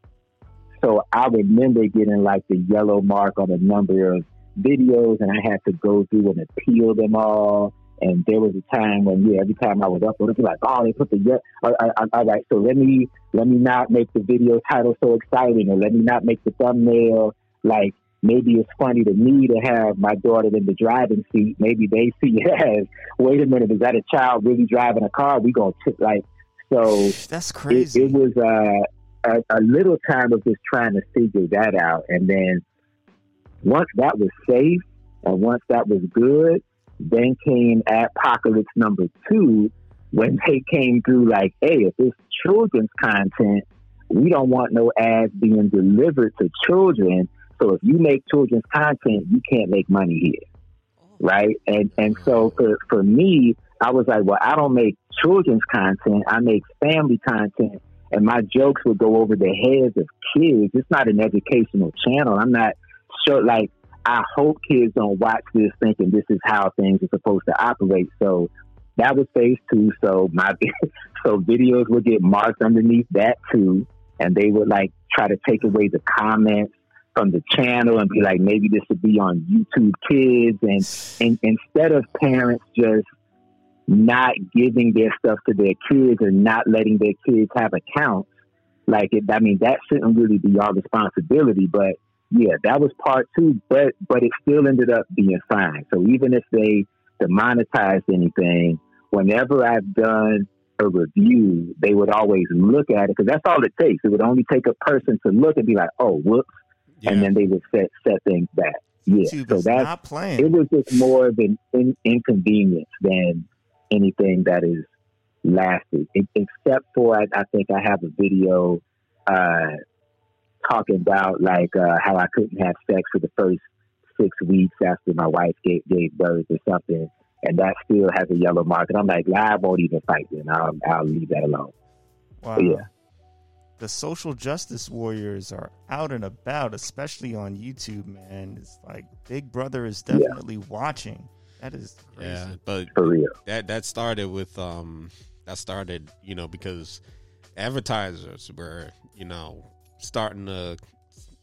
So I remember getting like the yellow mark on a number of videos and I had to go through and appeal them all. And there was a time when, yeah, every time I was uploading, it was like, oh, they put the, ye- all, all, all right, so let me, let me not make the video title so exciting, or let me not make the thumbnail. Like, maybe it's funny to me to have my daughter in the driving seat. Maybe they see it as, wait a minute, is that a child really driving a car? We gonna t-. like, so. That's crazy. It, it was, uh. A, a little time of just trying to figure that out. And then once that was safe and once that was good, then came apocalypse number two, when they came through like, hey, if it's children's content, we don't want no ads being delivered to children. So if you make children's content, you can't make money here. Right. And, and so for, for me, I was like, well, I don't make children's content. I make family content. And my jokes would go over the heads of kids. It's not an educational channel. I'm not sure, like, I hope kids don't watch this thinking this is how things are supposed to operate. So that was phase two. So my so videos would get marked underneath that too, and they would like try to take away the comments from the channel and be like, maybe this would be on YouTube Kids, and, and instead of parents just not giving their stuff to their kids and not letting their kids have accounts, like it, I mean that shouldn't really be our responsibility. But yeah, that was part two, but but it still ended up being fine. So even if they demonetized anything, whenever I've done a review, they would always look at it, because that's all it takes. It would only take a person to look and be like, oh, whoops. Yeah. And then they would set set things back. Yeah, YouTube so is that's not playing. It was just more of an in, inconvenience than anything that is lasted. It, except for, I, I think I have a video uh, talking about like uh, how I couldn't have sex for the first six weeks after my wife gave, gave birth or something, and that still has a yellow mark. And I'm like, I won't even fight it. I'll, I'll leave that alone. Wow. But yeah. The social justice warriors are out and about, especially on YouTube, man. It's like Big Brother is definitely yeah. watching. That is crazy. Yeah, but For real. that that started with um that started, you know, because advertisers were, you know, starting to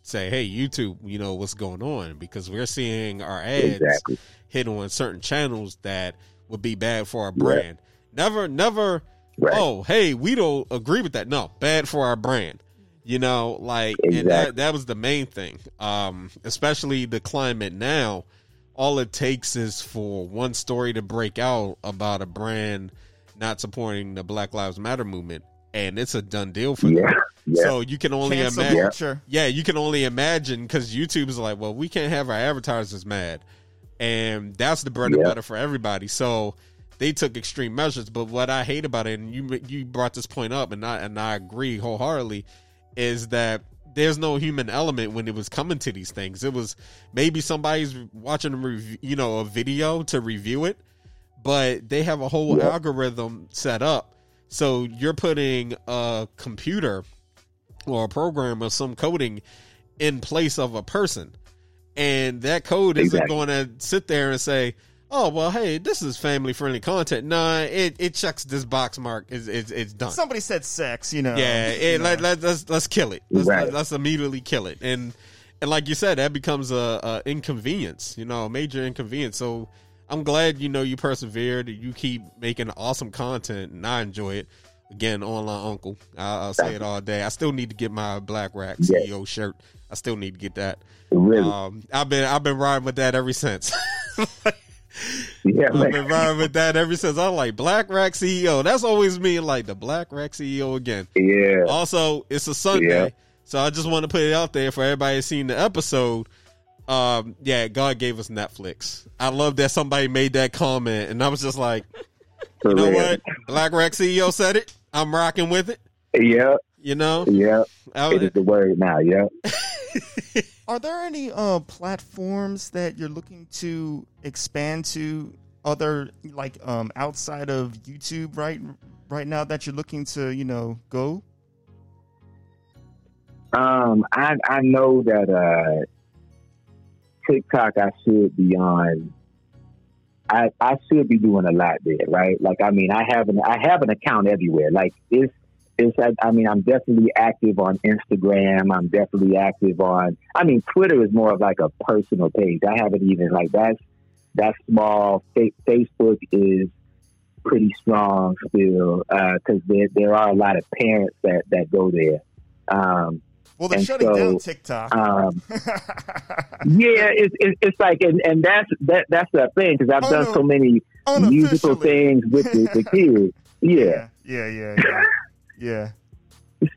say, hey, YouTube, you know, what's going on? Because we're seeing our ads exactly. hit on certain channels that would be bad for our brand. Yeah. Never never Right. Oh, hey, we don't agree with that. No, bad for our brand. You know, like exactly. and that, that was the main thing, um, especially the climate now. All it takes is for one story to break out about a brand not supporting the Black Lives Matter movement, and it's a done deal for yeah. them. Yeah. So you can only imagine. Yeah. yeah, you can only imagine, because YouTube's like, well, we can't have our advertisers mad, and that's the bread yeah. and butter for everybody. So they took extreme measures. But what I hate about it, and you you brought this point up, and I and I agree wholeheartedly, is that there's no human element when it was coming to these things. It was maybe somebody's watching a rev- you know a video to review it, but they have a whole yeah. algorithm set up. So you're putting a computer or a program or some coding in place of a person, and that code exactly. isn't going to sit there and say, oh, well, hey, this is family-friendly content. Nah, it, it checks this box mark. It's, it's, it's done. Somebody said sex, you know. Yeah, it, you know. Let, let, let's, let's kill it. Let's, right. let, let's immediately kill it. And and like you said, that becomes a, a inconvenience, you know, a major inconvenience. So I'm glad, you know, you persevered. You keep making awesome content, and I enjoy it. Again, Online Uncle. I'll, I'll say it all day. I still need to get my BlackRock C E O yeah. shirt. I still need to get that. Really? Um, I've been I've been riding with that ever since. Yeah, I've been riding with that ever since. I'm like, BlackRock C E O. That's always me, like the BlackRock C E O again. Yeah. Also, it's a Sunday, yeah. so I just want to put it out there for everybody who's seen the episode. Um, yeah, God gave us Netflix. I love that somebody made that comment, and I was just like, for you know real. What? BlackRock C E O said it. I'm rocking with it. Yeah. You know. Yeah. I, it is the word now. Yeah. Are there any uh, platforms that you're looking to expand to, other like um, outside of YouTube right right now that you're looking to, you know, go? Um, I, I know that uh, TikTok, I should be on. I I should be doing a lot there, right? Like, I mean, I have an I have an account everywhere. Like, it's. It's, I mean, I'm definitely active on Instagram. I'm definitely active on, I mean, Twitter is more of like a personal page. I haven't even, like, that's, that's small. Fa- Facebook is pretty strong still, because uh, there there are a lot of parents that, that go there. Um, well, they're shutting so, down TikTok. Um, yeah, it, it, it's like, and, and that's that that's the thing, because I've Un- done so many musical things with the, the kids. Yeah. Yeah, yeah, yeah. Yeah,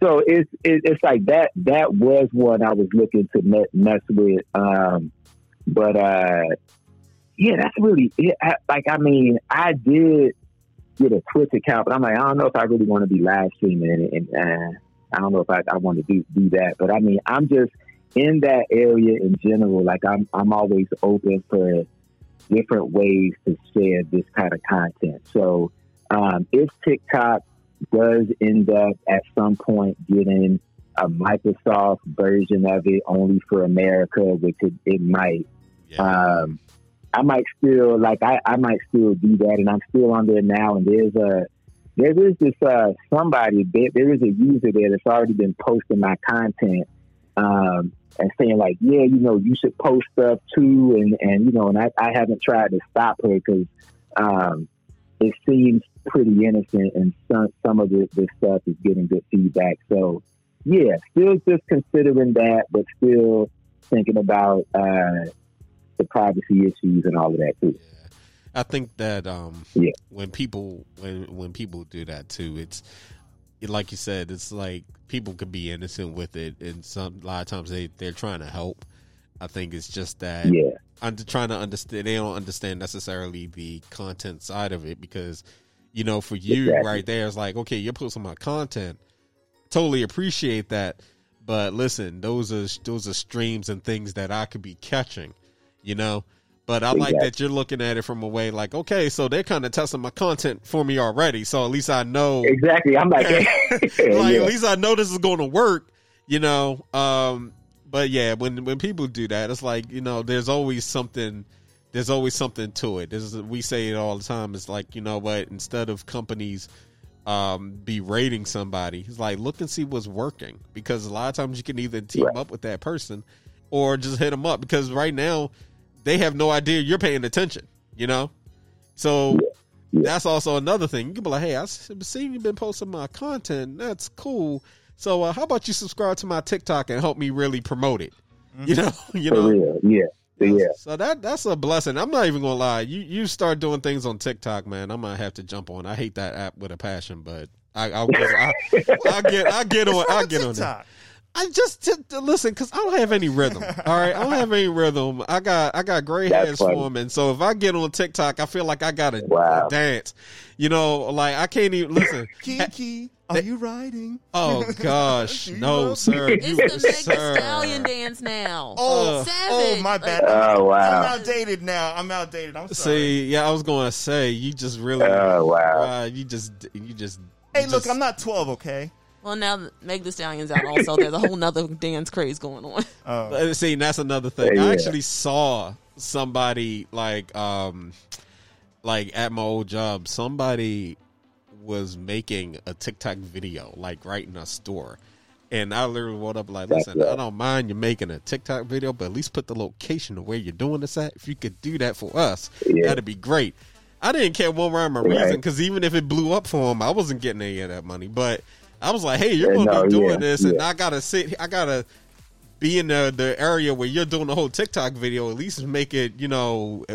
so it's it, it's like that. That was one I was looking to met, mess with, um, but uh, yeah, that's really it. I, like I mean, I did get a Twitch account, but I'm like, I don't know if I really want to be live streaming, and, and uh, I don't know if I, I want to do do that. But I mean, I'm just in that area in general. Like I'm I'm always open for different ways to share this kind of content. So um, if TikTok does end up at some point getting a Microsoft version of it only for America, which it, it might, Yeah. Um, I might still like I, I might still do that, and I'm still on there now. And there's a there is this uh, somebody there, there is a user there that's already been posting my content um, and saying like, yeah, you know, you should post stuff too, and, and you know, and I, I haven't tried to stop her because um, it seems pretty innocent, and some some of this, this stuff is getting good feedback. So yeah, still just considering that, but still thinking about uh, the privacy issues and all of that too. Yeah. I think that um, yeah. when people when when people do that too, it's it, like you said, it's like people could be innocent with it, and some a lot of times they they're trying to help. I think it's just that yeah. I'm trying to understand. They don't understand necessarily the content side of it because you know, for you exactly. right there, it's like okay, you're posting my content. Totally appreciate that, but listen, those are those are streams and things that I could be catching, you know. But I exactly. like that you're looking at it from a way like, okay, so they're kind of testing my content for me already. So at least I know exactly. I'm like, like yeah. at least I know this is going to work, you know. Um, but yeah, when when people do that, it's like you know, there's always something. There's always something to it. This is, we say it all the time. It's like you know what? Instead of companies. Um, berating somebody. It's like, look and see what's working because a lot of times you can either team right. up with that person or just hit them up because right now they have no idea you're paying attention, you know? So yeah. Yeah. that's also another thing. You can be like, hey, I've seen you've been posting my content. That's cool. So uh, how about you subscribe to my TikTok and help me really promote it? Mm-hmm. You know? you know, For real. Yeah. Yeah. So that that's a blessing. I'm not even gonna lie. You you start doing things on TikTok, man. I might have to jump on. I hate that app with a passion, but I I, I, I get I get on I get on that. I just t- t- listen because I don't have any rhythm. All right, I don't have any rhythm. I got I got gray hairs forming, so if I get on TikTok, I feel like I gotta wow. dance. You know, like I can't even listen. Kiki. Are you riding? Oh, gosh. No, sir. It's you, the Meg Thee Stallion dance now. Oh, oh my bad. Oh, wow. I'm outdated now. I'm outdated. I'm sorry. See, yeah, I was going to say, you just really. Oh, wow. Uh, you just. You just. Hey, you look, just, I'm not twelve, okay? Well, now Meg Thee Stallion's out also. There's a whole nother dance craze going on. Oh. See, that's another thing. Yeah, I yeah. actually saw somebody, like, um, like, at my old job, somebody was making a TikTok video, like right in a store, and I literally wrote up like, "Listen, I don't mind you making a TikTok video, but at least put the location of where you're doing this at. If you could do that for us, yeah. that'd be great." I didn't care one rhyme or reason because even if it blew up for him, I wasn't getting any of that money. But I was like, "Hey, you're yeah, gonna no, be doing yeah, this, yeah. and I gotta sit, I gotta be in the the area where you're doing the whole TikTok video. At least make it, you know,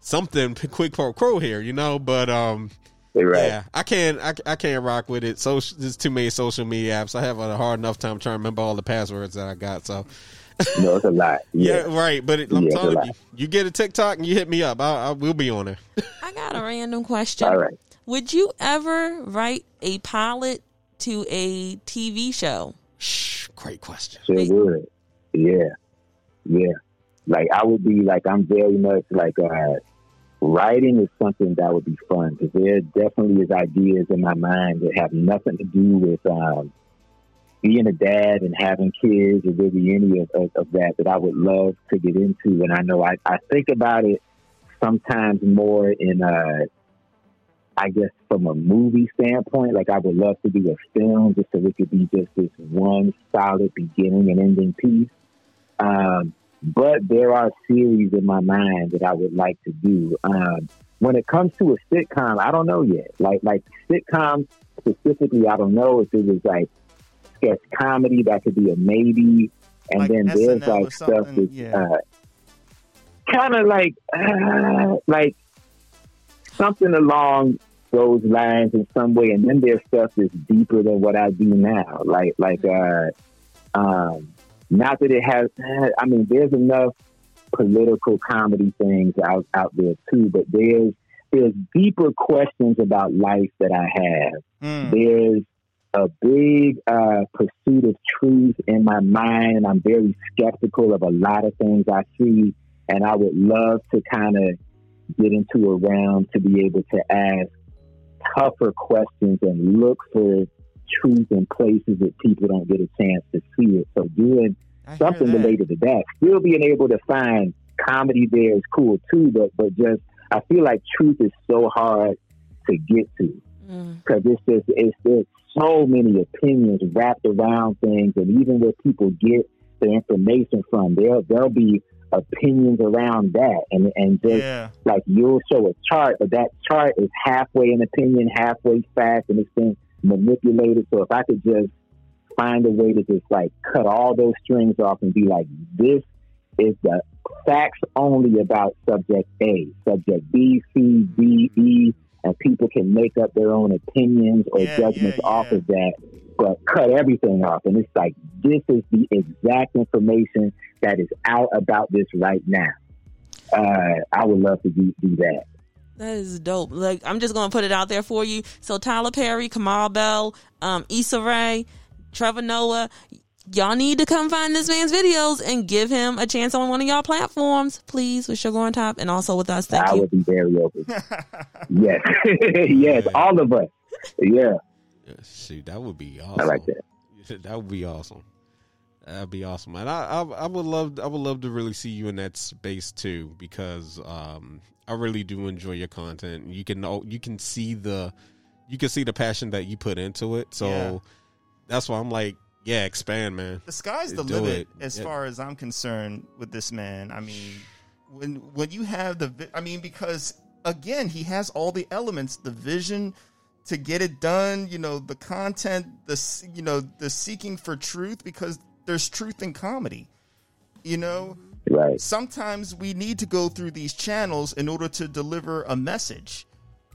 something quick pro quo here, you know." But um. Right. Yeah, I can't. I, I can't rock with it. So there's too many social media apps. I have a hard enough time trying to remember all the passwords that I got. So no, it's a lot. Yeah, yeah right. But it, I'm yeah, telling you, you get a TikTok and you hit me up. I, I will be on there. I got a random question. All right. Would you ever write a pilot to a T V show? Shh, great question. Sure would. Yeah, yeah. Like I would be like I'm very much like uh writing is something that would be fun because there definitely is ideas in my mind that have nothing to do with um, being a dad and having kids or really any of, of, of that that I would love to get into. And I know I, I think about it sometimes more in, a, I guess, from a movie standpoint. Like I would love to do a film just so it could be just this one solid beginning and ending piece. Um, But there are series in my mind that I would like to do. Um, when it comes to a sitcom, I don't know yet. Like like sitcoms specifically, I don't know if it was like sketch comedy that could be a maybe. And like then S N L there's like stuff that's yeah. uh, kind of like uh, like something along those lines in some way. And then there's stuff that's deeper than what I do now. Like like uh, um. Not that it has, I mean, there's enough political comedy things out, out there too, but there's there's deeper questions about life that I have. Mm. There's a big uh, pursuit of truth in my mind, and I'm very skeptical of a lot of things I see, and I would love to kind of get into a realm to be able to ask tougher questions and look for truth in places that people don't get a chance to see it. So doing something related to that, still being able to find comedy there is cool too, but but just I feel like truth is so hard to get to because mm. it's just it's there's so many opinions wrapped around things, and even where people get the information from, there there'll be opinions around that, and and just yeah. like you'll show a chart, but that chart is halfway an opinion, halfway fact, and it's been manipulated. So if I could just find a way to just like cut all those strings off and be like, this is the facts only about subject A, subject B, C, D, E, and people can make up their own opinions or yeah, judgments yeah, off yeah. of that, but cut everything off. And it's like, this is the exact information that is out about this right now. Uh, I would love to do, do that. That is dope. Like, I'm just going to put it out there for you. So Tyler Perry, Kamal Bell, um, Issa Rae, Trevor Noah, y'all need to come find this man's videos and give him a chance on one of y'all platforms, please, with Sugar on Top and also with us. Thank I you. I would be very open. Yes. Yes, all of us. Yeah. Shoot, that would be awesome. I like that. That would be awesome. That'd be awesome. And I, I, I would love, I would love to really see you in that space too, because um, I really do enjoy your content. You can, you can see the, you can see the passion that you put into it. So yeah. that's why I'm like, yeah, expand, man. The sky's the limit, as yeah. far as I'm concerned with this man. I mean, when when you have the, I mean, because again, he has all the elements, the vision to get it done. You know, the content, the you know, the seeking for truth, because there's truth in comedy, you know. Right. Sometimes we need to go through these channels in order to deliver a message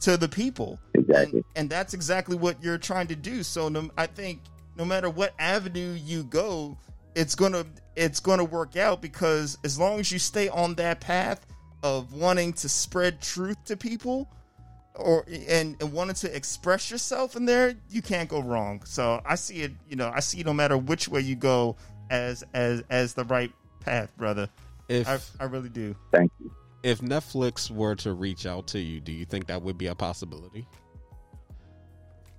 to the people. Exactly. And, and that's exactly what you're trying to do. So no, I think no matter what avenue you go, it's gonna it's gonna work out, because as long as you stay on that path of wanting to spread truth to people, or and, and wanted to express yourself in there, you can't go wrong. So I see it, you know, I see no matter which way you go as as as the right path, brother. If I, I really do. Thank you. If Netflix were to reach out to you, do you think that would be a possibility?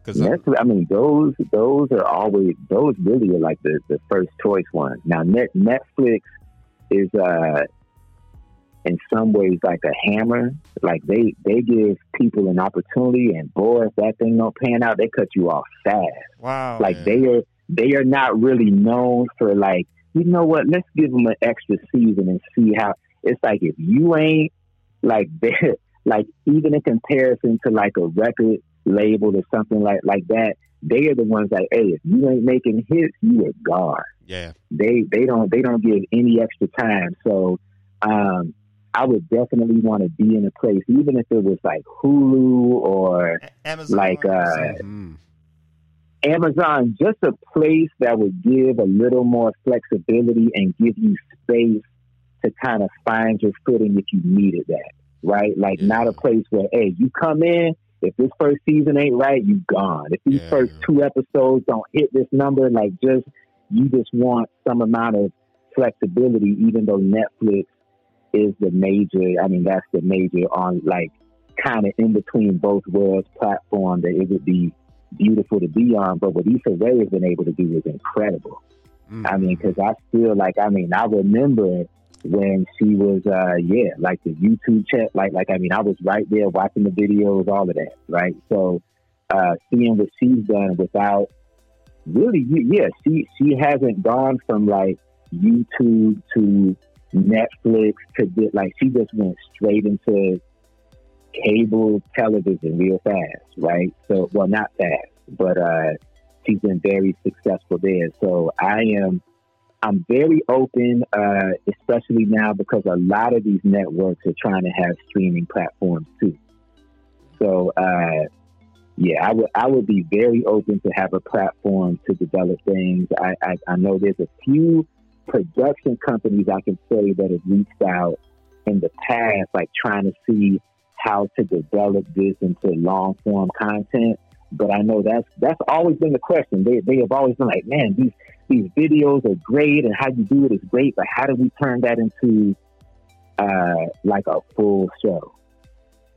Because yes, I mean, those those are always those really are like the, the first choice ones. Now Net, Netflix is uh in some ways like a hammer. Like they, they give people an opportunity, and boy, if that thing don't pan out, they cut you off fast. Wow. Like man. they are they are not really known for like, you know what, let's give them an extra season and see how. It's like if you ain't like like even in comparison to like a record label or something like like that, they are the ones like, hey, if you ain't making hits, you are gone. Yeah. They they don't they don't give any extra time. So um I would definitely want to be in a place, even if it was like Hulu or Amazon, like uh, Amazon. Amazon, just a place that would give a little more flexibility and give you space to kind of find your footing if you needed that, right? Like yeah. not a place where, hey, you come in, if this first season ain't right, you gone. If these yeah. first two episodes don't hit this number, like just, you just want some amount of flexibility, even though Netflix is the major, I mean, that's the major on like kind of in between both worlds platform that it would be beautiful to be on. But what Issa Rae has been able to do is incredible. Mm-hmm. I mean, because I feel like, I mean, I remember when she was, uh, yeah, like the YouTube chat, like, like, I mean, I was right there watching the videos, all of that, right? So uh, seeing what she's done without really, yeah, she, she hasn't gone from like YouTube to Netflix to get, like she just went straight into cable television real fast, right? So, well, not fast, but uh, she's been very successful there. So I am, I'm very open, uh, especially now because a lot of these networks are trying to have streaming platforms too. So uh, yeah, I would I would be very open to have a platform to develop things. I, I, I know there's a few production companies I can say that have reached out in the past, like trying to see how to develop this into long form content. But I know that's that's always been the question. They they have always been like, man, these these videos are great and how you do it is great, but how do we turn that into uh, like a full show,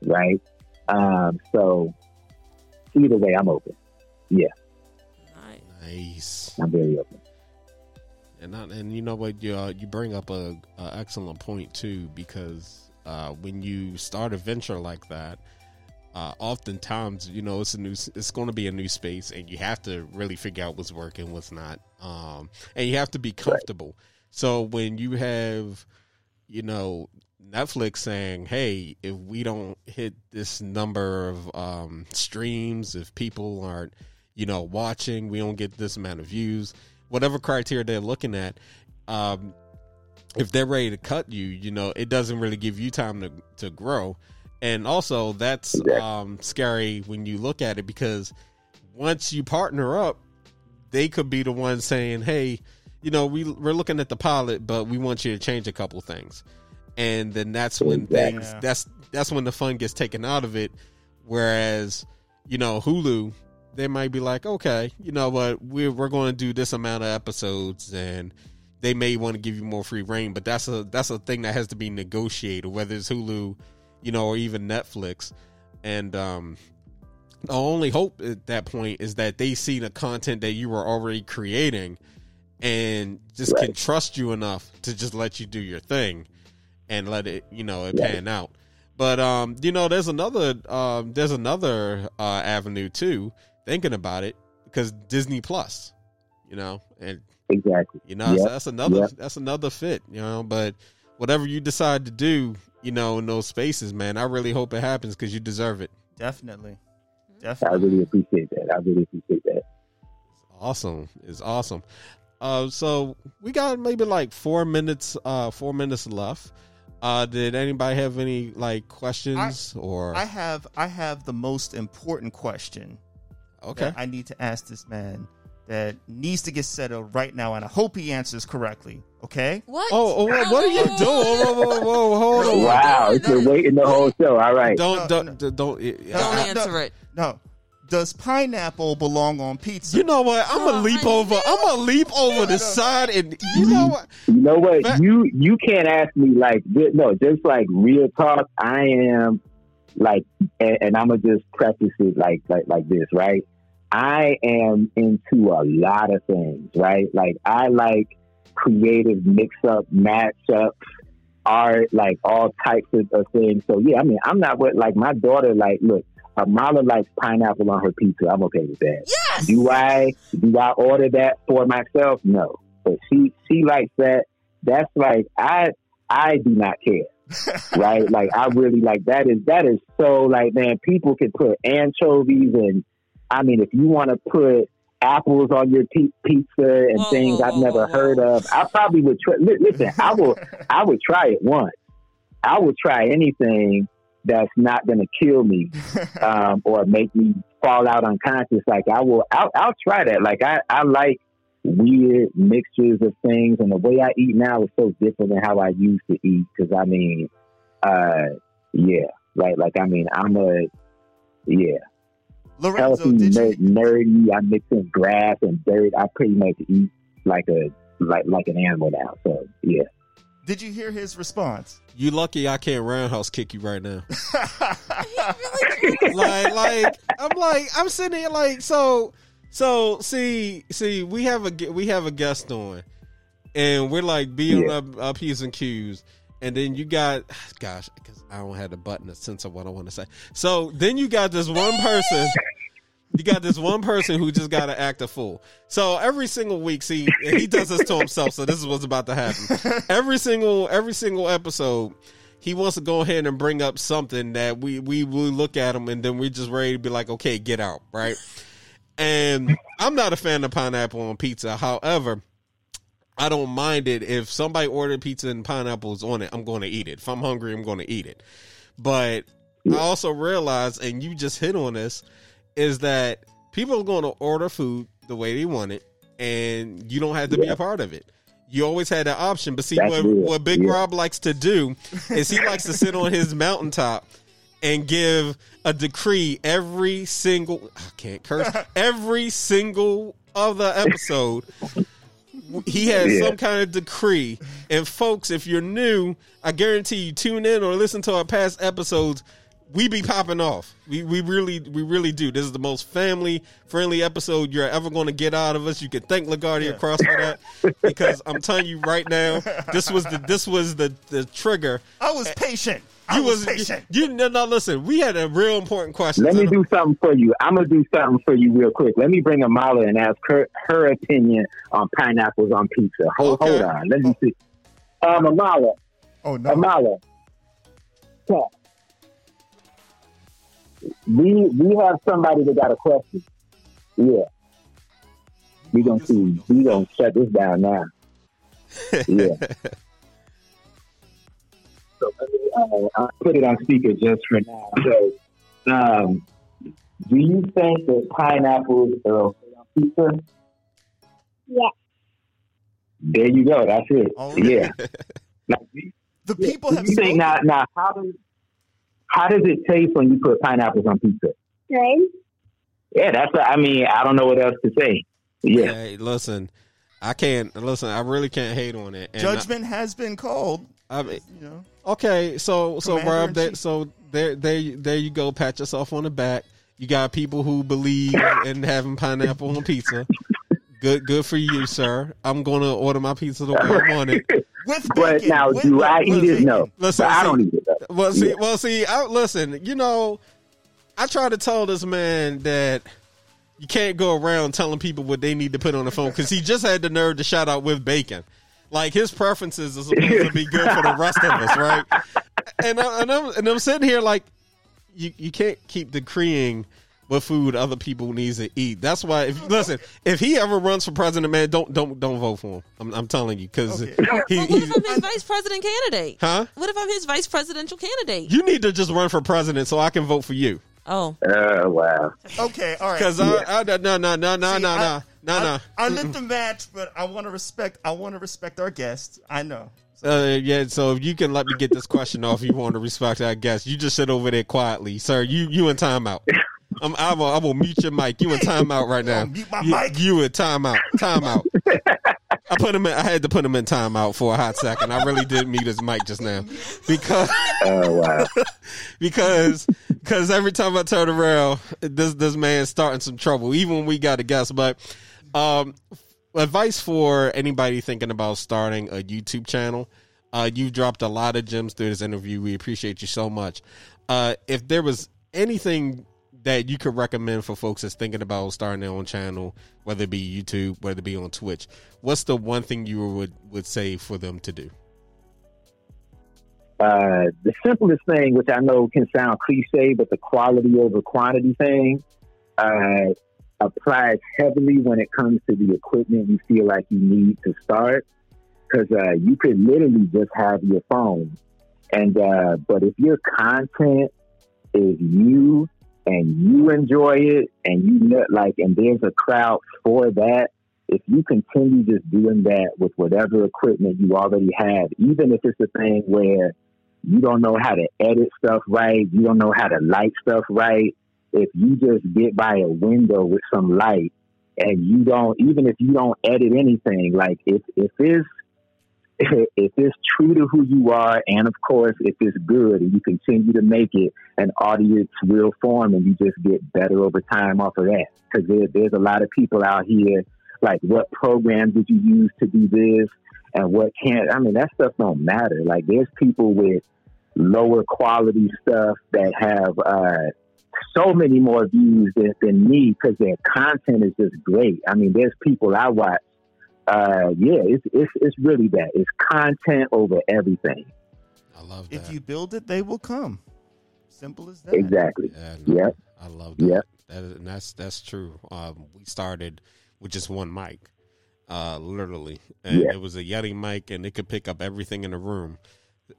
right? Um, so either way, I'm open. Yeah, nice. I'm very open. And I, and you know what, you, uh, you bring up a, a excellent point too, because uh, when you start a venture like that, uh, oftentimes you know it's a new, it's going to be a new space, and you have to really figure out what's working, what's not, um, and you have to be comfortable. So when you have, you know, Netflix saying, "Hey, if we don't hit this number of um, streams, if people aren't, you know, watching, we don't get this amount of views," whatever criteria they're looking at, um, if they're ready to cut you, you know, it doesn't really give you time to to grow. And also, that's um, scary when you look at it, because once you partner up, they could be the one saying, "Hey, you know, we we're looking at the pilot, but we want you to change a couple things." And then that's when things yeah. that's that's when the fun gets taken out of it. Whereas, you know, Hulu, they might be like, okay, you know what, we're we're going to do this amount of episodes, and they may want to give you more free reign. But that's a that's a thing that has to be negotiated, whether it's Hulu, you know, or even Netflix. And um, the only hope at that point is that they see the content that you were already creating, and just right. can trust you enough to just let you do your thing. And let it, you know, it pan out. But um, you know, there's another, um, there's another uh, avenue too. Thinking about it, because Disney Plus, you know, and exactly, you know, yep. so that's another, yep. that's another fit, you know. But whatever you decide to do, you know, in those spaces, man, I really hope it happens, because you deserve it. Definitely, definitely. I really appreciate that. I really appreciate that. It's awesome. It's awesome. Uh, so we got maybe like four minutes, uh, four minutes left. Uh, did anybody have any like questions I, or I have I have the most important question. Okay. That I need to ask this man that needs to get settled right now, and I hope he answers correctly. Okay? What? Oh, oh what, what are you doing? Whoa, whoa, whoa, whoa, hold on. Wow, you're no, waiting the whole show. All right. Don't don't no, no. don't, don't, it, don't I, answer no, it. No. Does pineapple belong on pizza? You know what? I'm gonna oh, leap over. I'm gonna leap over the side, and you know what? You know what? But, you you can't ask me like this. No, just like real talk. I am like, and, and I'm gonna just preface it like like like this, right? I am into a lot of things, right? Like I like creative mix up, matchups, art, like all types of, of things. So yeah, I mean, I'm not what like my daughter. Like, look. Amala likes pineapple on her pizza. I'm okay with that. Yes. Do I do I order that for myself? No. But she she likes that. That's like I I do not care. Right? Like I really like that is that is so like, man, people can put anchovies, and I mean if you want to put apples on your pe- pizza and whoa, things whoa, I've whoa, never whoa. heard of, I probably would try. Listen, I will I would try it once. I would try anything that's not going to kill me um, or make me fall out unconscious. Like I will, I'll, I'll try that. Like I, I like weird mixtures of things, and the way I eat now is so different than how I used to eat. Cause I mean, uh, yeah, right. Like, I mean, I'm a, yeah. Lorenzo, healthy, did ner- you- nerdy. I mix in grass and dirt. I pretty much eat like a, like, like an animal now. So yeah. Did you hear his response? You lucky I can't roundhouse kick you right now. like, like I'm like I'm sitting here like so, so see, see we have a we have a guest on, and we're like beating yeah. up, up P's and Q's, and then you got gosh, because I don't have the button to censor what I want to say. So then you got this one person. You got this one person who just got to act a fool. So every single week, see, he does this to himself. So this is what's about to happen. Every single, every single episode, he wants to go ahead and bring up something that we we, we look at him, and then we're just ready to be like, okay, get out, right? And I'm not a fan of pineapple on pizza. However, I don't mind it if somebody ordered pizza and pineapples on it. I'm going to eat it. If I'm hungry, I'm going to eat it. But I also realize, and you just hit on this, is that people are going to order food the way they want it, and you don't have to yeah. be a part of it. You always had that option. But see, what, what Big yeah. Rob likes to do is he likes to sit on his mountaintop and give a decree every single, I can't curse, every single other episode. He has yeah. some kind of decree. And folks, if you're new, I guarantee you tune in or listen to our past episodes. we be popping off. We we really we really do. This is the most family friendly episode you're ever going to get out of us. You can thank LaGuardia yeah. Cross for that, because I'm telling you right now, this was the this was the, the trigger. I was patient. You I was, was patient. You, you no, no listen. We had a real important question. Let me do something for you. I'm gonna do something for you real quick. Let me bring Amala and ask her her opinion on pineapples on pizza. Hold okay. hold on. Let me see. Um, Amala. Oh no, Amala. Yeah. We we have somebody that got a question. Yeah. We gonna see. We gonna shut this down now. Yeah. So let me uh, put it on speaker just for now. So, um, do you think that pineapples are okay on pizza? Yeah. There you go. That's it. Oh. Yeah. Now, the people yeah, have. You think now? Now how do? How does it taste when you put pineapples on pizza? Good. Yeah, that's what, I mean, I don't know what else to say. Yeah. Hey, listen, I can't, listen, I really can't hate on it. And Judgment I, has been called. I mean, you know, okay, so, so Rob, that, so there, there, there you go, pat yourself on the back. You got people who believe in having pineapple on pizza. Good, good for you, sir. I'm going to order my pizza the way I want it. With but bacon, now, with do bacon. I eat it? No. Listen, I don't eat it. Though. Well, see, yeah. well, see. I, listen, you know, I try to tell this man that you can't go around telling people what they need to put on the phone, because he just had the nerve to shout out with bacon. Like, his preferences are supposed to be good for the rest of us, right? And, I, and, I'm, and I'm sitting here like, you, you can't keep decreeing what food other people needs to eat. That's why, if, listen, if he ever runs for president, man, don't don't don't vote for him. I'm, I'm telling you, because okay. he, well, what if I'm his vice president candidate? Huh? What if I'm his vice presidential candidate? You need to just run for president so I can vote for you. Oh. Oh, wow. Okay, all right. Because yeah. I, I, no, no, no, no, See, no, I, no, I, no. I, I lit the match, but I want to respect. I want to respect our guests. I know. Uh, yeah, so if you can let me get this question off, you want to respect our guests. You just sit over there quietly, sir. You you in timeout. I'm, I will. I will mute your mic. You in timeout right now. Mute my you, mic. You in timeout. Timeout. I put him in, I had to put him in timeout for a hot second. I really did mute his mic just now because. Oh wow. because because every time I turn around, this this man's starting some trouble. Even when we got a guest, but um, advice for anybody thinking about starting a YouTube channel. Uh, you dropped a lot of gems through this interview. We appreciate you so much. Uh, if there was anything that you could recommend for folks that's thinking about starting their own channel, whether it be YouTube, whether it be on Twitch, what's the one thing you would, would say for them to do? Uh, the simplest thing, which I know can sound cliche, but the quality over quantity thing uh, applies heavily when it comes to the equipment you feel like you need to start. Because uh, you could literally just have your phone. and uh, But if your content is you, and you enjoy it, and you know, like, and there's a crowd for that, if you continue just doing that with whatever equipment you already have, even if it's a thing where you don't know how to edit stuff right, you don't know how to light stuff right, if you just get by a window with some light, and you don't, even if you don't edit anything, like, if, if it's, if it's true to who you are, and of course, if it's good and you continue to make it, an audience will form and you just get better over time off of that. Because there, there's a lot of people out here, like, what program did you use to do this and what can't? I mean, that stuff don't matter. Like, there's people with lower quality stuff that have uh, so many more views than, than me because their content is just great. I mean, there's people I watch. Uh, yeah, it's, it's it's really that. It's content over everything. I love that. If you build it, they will come. Simple as that. Exactly. Yeah. No, yep. I love that. Yep. That is, and that's that's true. Um, we started with just one mic, uh, literally, and yep. it was a Yeti mic, and it could pick up everything in the room.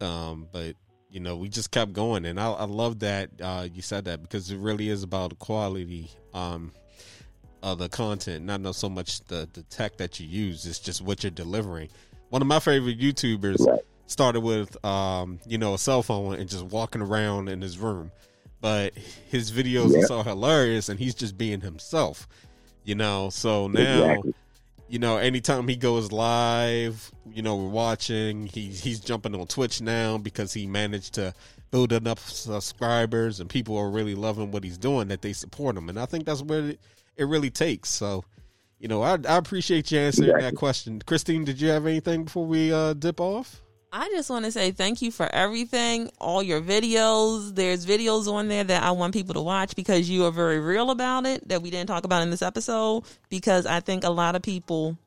Um, but you know, we just kept going, and I, I love that uh, you said that, because it really is about quality. Um. Uh, the content, not not so much the, the tech that you use, it's just what you're delivering. One of my favorite YouTubers right. started with, um, you know, a cell phone and just walking around in his room, but his videos yeah. are so hilarious, and he's just being himself, you know. So now, exactly. you know, anytime he goes live, you know, we're watching. He's he's jumping on Twitch now because he managed to build enough subscribers and people are really loving what he's doing that they support him. And I think that's what it, it really takes. So, you know, I, I appreciate you answering exactly. that question. Christine, did you have anything before we uh, dip off? I just want to say thank you for everything, all your videos. There's videos on there that I want people to watch because you are very real about it that we didn't talk about in this episode, because I think a lot of people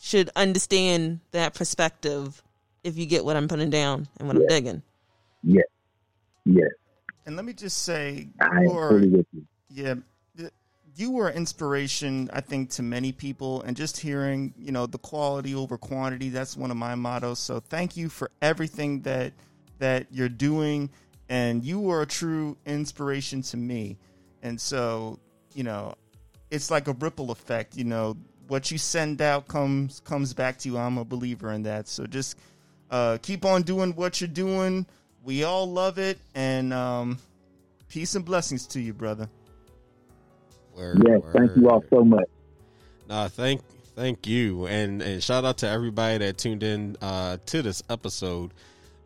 should understand that perspective if you get what I'm putting down and what yeah. I'm digging. Yeah. Yeah. And let me just say, you are, yeah, you were an inspiration, I think, to many people. And just hearing, you know, the quality over quantity, that's one of my mottos. So thank you for everything that that you're doing. And you are a true inspiration to me. And so, you know, it's like a ripple effect. You know, what you send out comes comes back to you. I'm a believer in that. So just uh, keep on doing what you're doing. We all love it, and um, peace and blessings to you, brother. Word, yes, word. Thank you all so much. Nah, thank, thank you, and and shout out to everybody that tuned in uh, to this episode.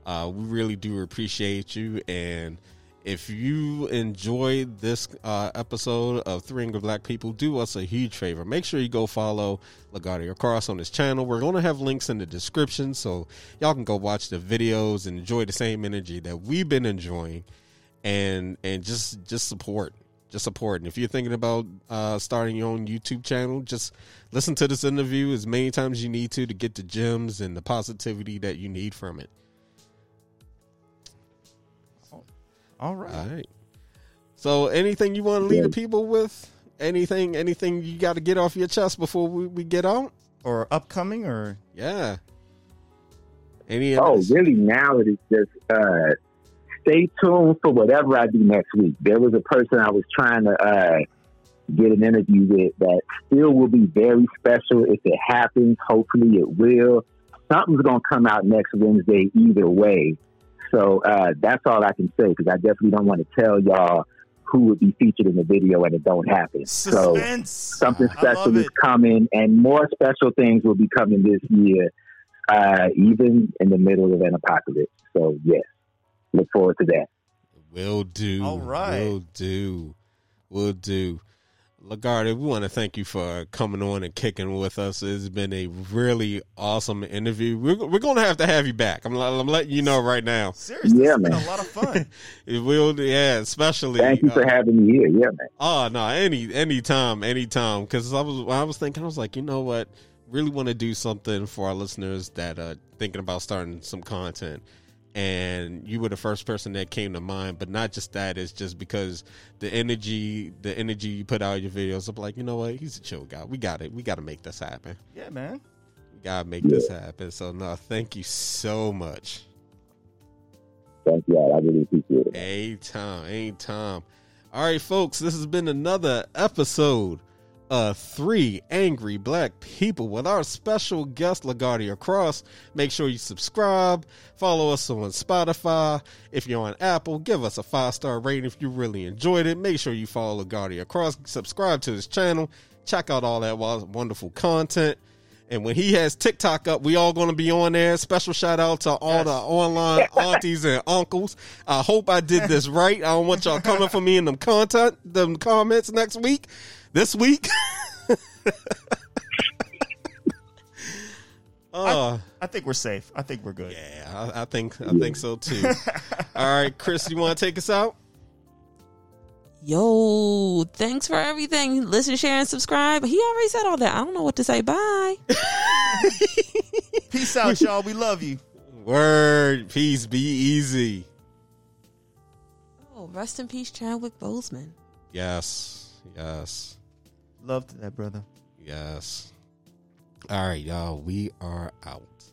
Uh, we really do appreciate you, and if you enjoyed this uh, episode of Three Angry Black People, do us a huge favor. Make sure you go follow LaGuardia Cross on his channel. We're going to have links in the description so y'all can go watch the videos and enjoy the same energy that we've been enjoying, and and just just support. Just support. And if you're thinking about uh, starting your own YouTube channel, just listen to this interview as many times as you need to to get the gems and the positivity that you need from it. All right. All right. So anything you want to leave the people with? Anything anything you got to get off your chest before we, we get out? Or upcoming? Or yeah. Any oh, others? Really, now it is just uh, stay tuned for whatever I do next week. There was a person I was trying to uh, get an interview with that still will be very special if it happens. Hopefully it will. Something's going to come out next Wednesday either way. So uh, that's all I can say, because I definitely don't want to tell y'all who would be featured in the video and it don't happen. Suspense. So something special is coming, and more special things will be coming this year, uh, even in the middle of an apocalypse. So yes, look forward to that. Will do. All right. Will do. Will do. LaGuardia, we want to thank you for coming on and kicking with us. It's been a really awesome interview. We're, we're going to have to have you back. I'm, I'm letting you know right now. Seriously, yeah, it's man. been a lot of fun. It will, yeah, especially. Thank you for uh, having me here. Yeah, man. Oh, no, any any time, any time. Because I was, I was thinking, I was like, you know what? Really want to do something for our listeners that are thinking about starting some content. And you were the first person that came to mind, but not just that. It's just because the energy, the energy you put out in your videos. I'm like, you know what? He's a chill guy. We got it. We got to make this happen. Yeah, man. We got to make yeah. this happen. So, no, thank you so much. Thank you. I really appreciate it. Anytime. Anytime. All right, folks. This has been another episode Uh, three Angry Black People with our special guest LaGuardia Cross. Make sure you subscribe, follow us on Spotify. If you're on Apple, give us a five-star rating if you really enjoyed it. Make sure you follow LaGuardia Cross, subscribe to his channel, check out all that wonderful content. And when he has TikTok up, we all going to be on there. Special shout out to all yes. the online aunties and uncles. I hope I did this right. I don't want y'all coming for me in them content, them comments next week. This week. uh, I, I think we're safe. I think we're good. Yeah, I, I think I think so too. All right, Chris, you want to take us out? Yo, thanks for everything. Listen, share, and subscribe. He already said all that. I don't know what to say. Bye. Peace out, y'all. We love you. Word. Peace. Be easy. Oh, rest in peace, Chadwick Boseman. Yes. Yes. Love to that, brother. Yes. All right, y'all. We are out.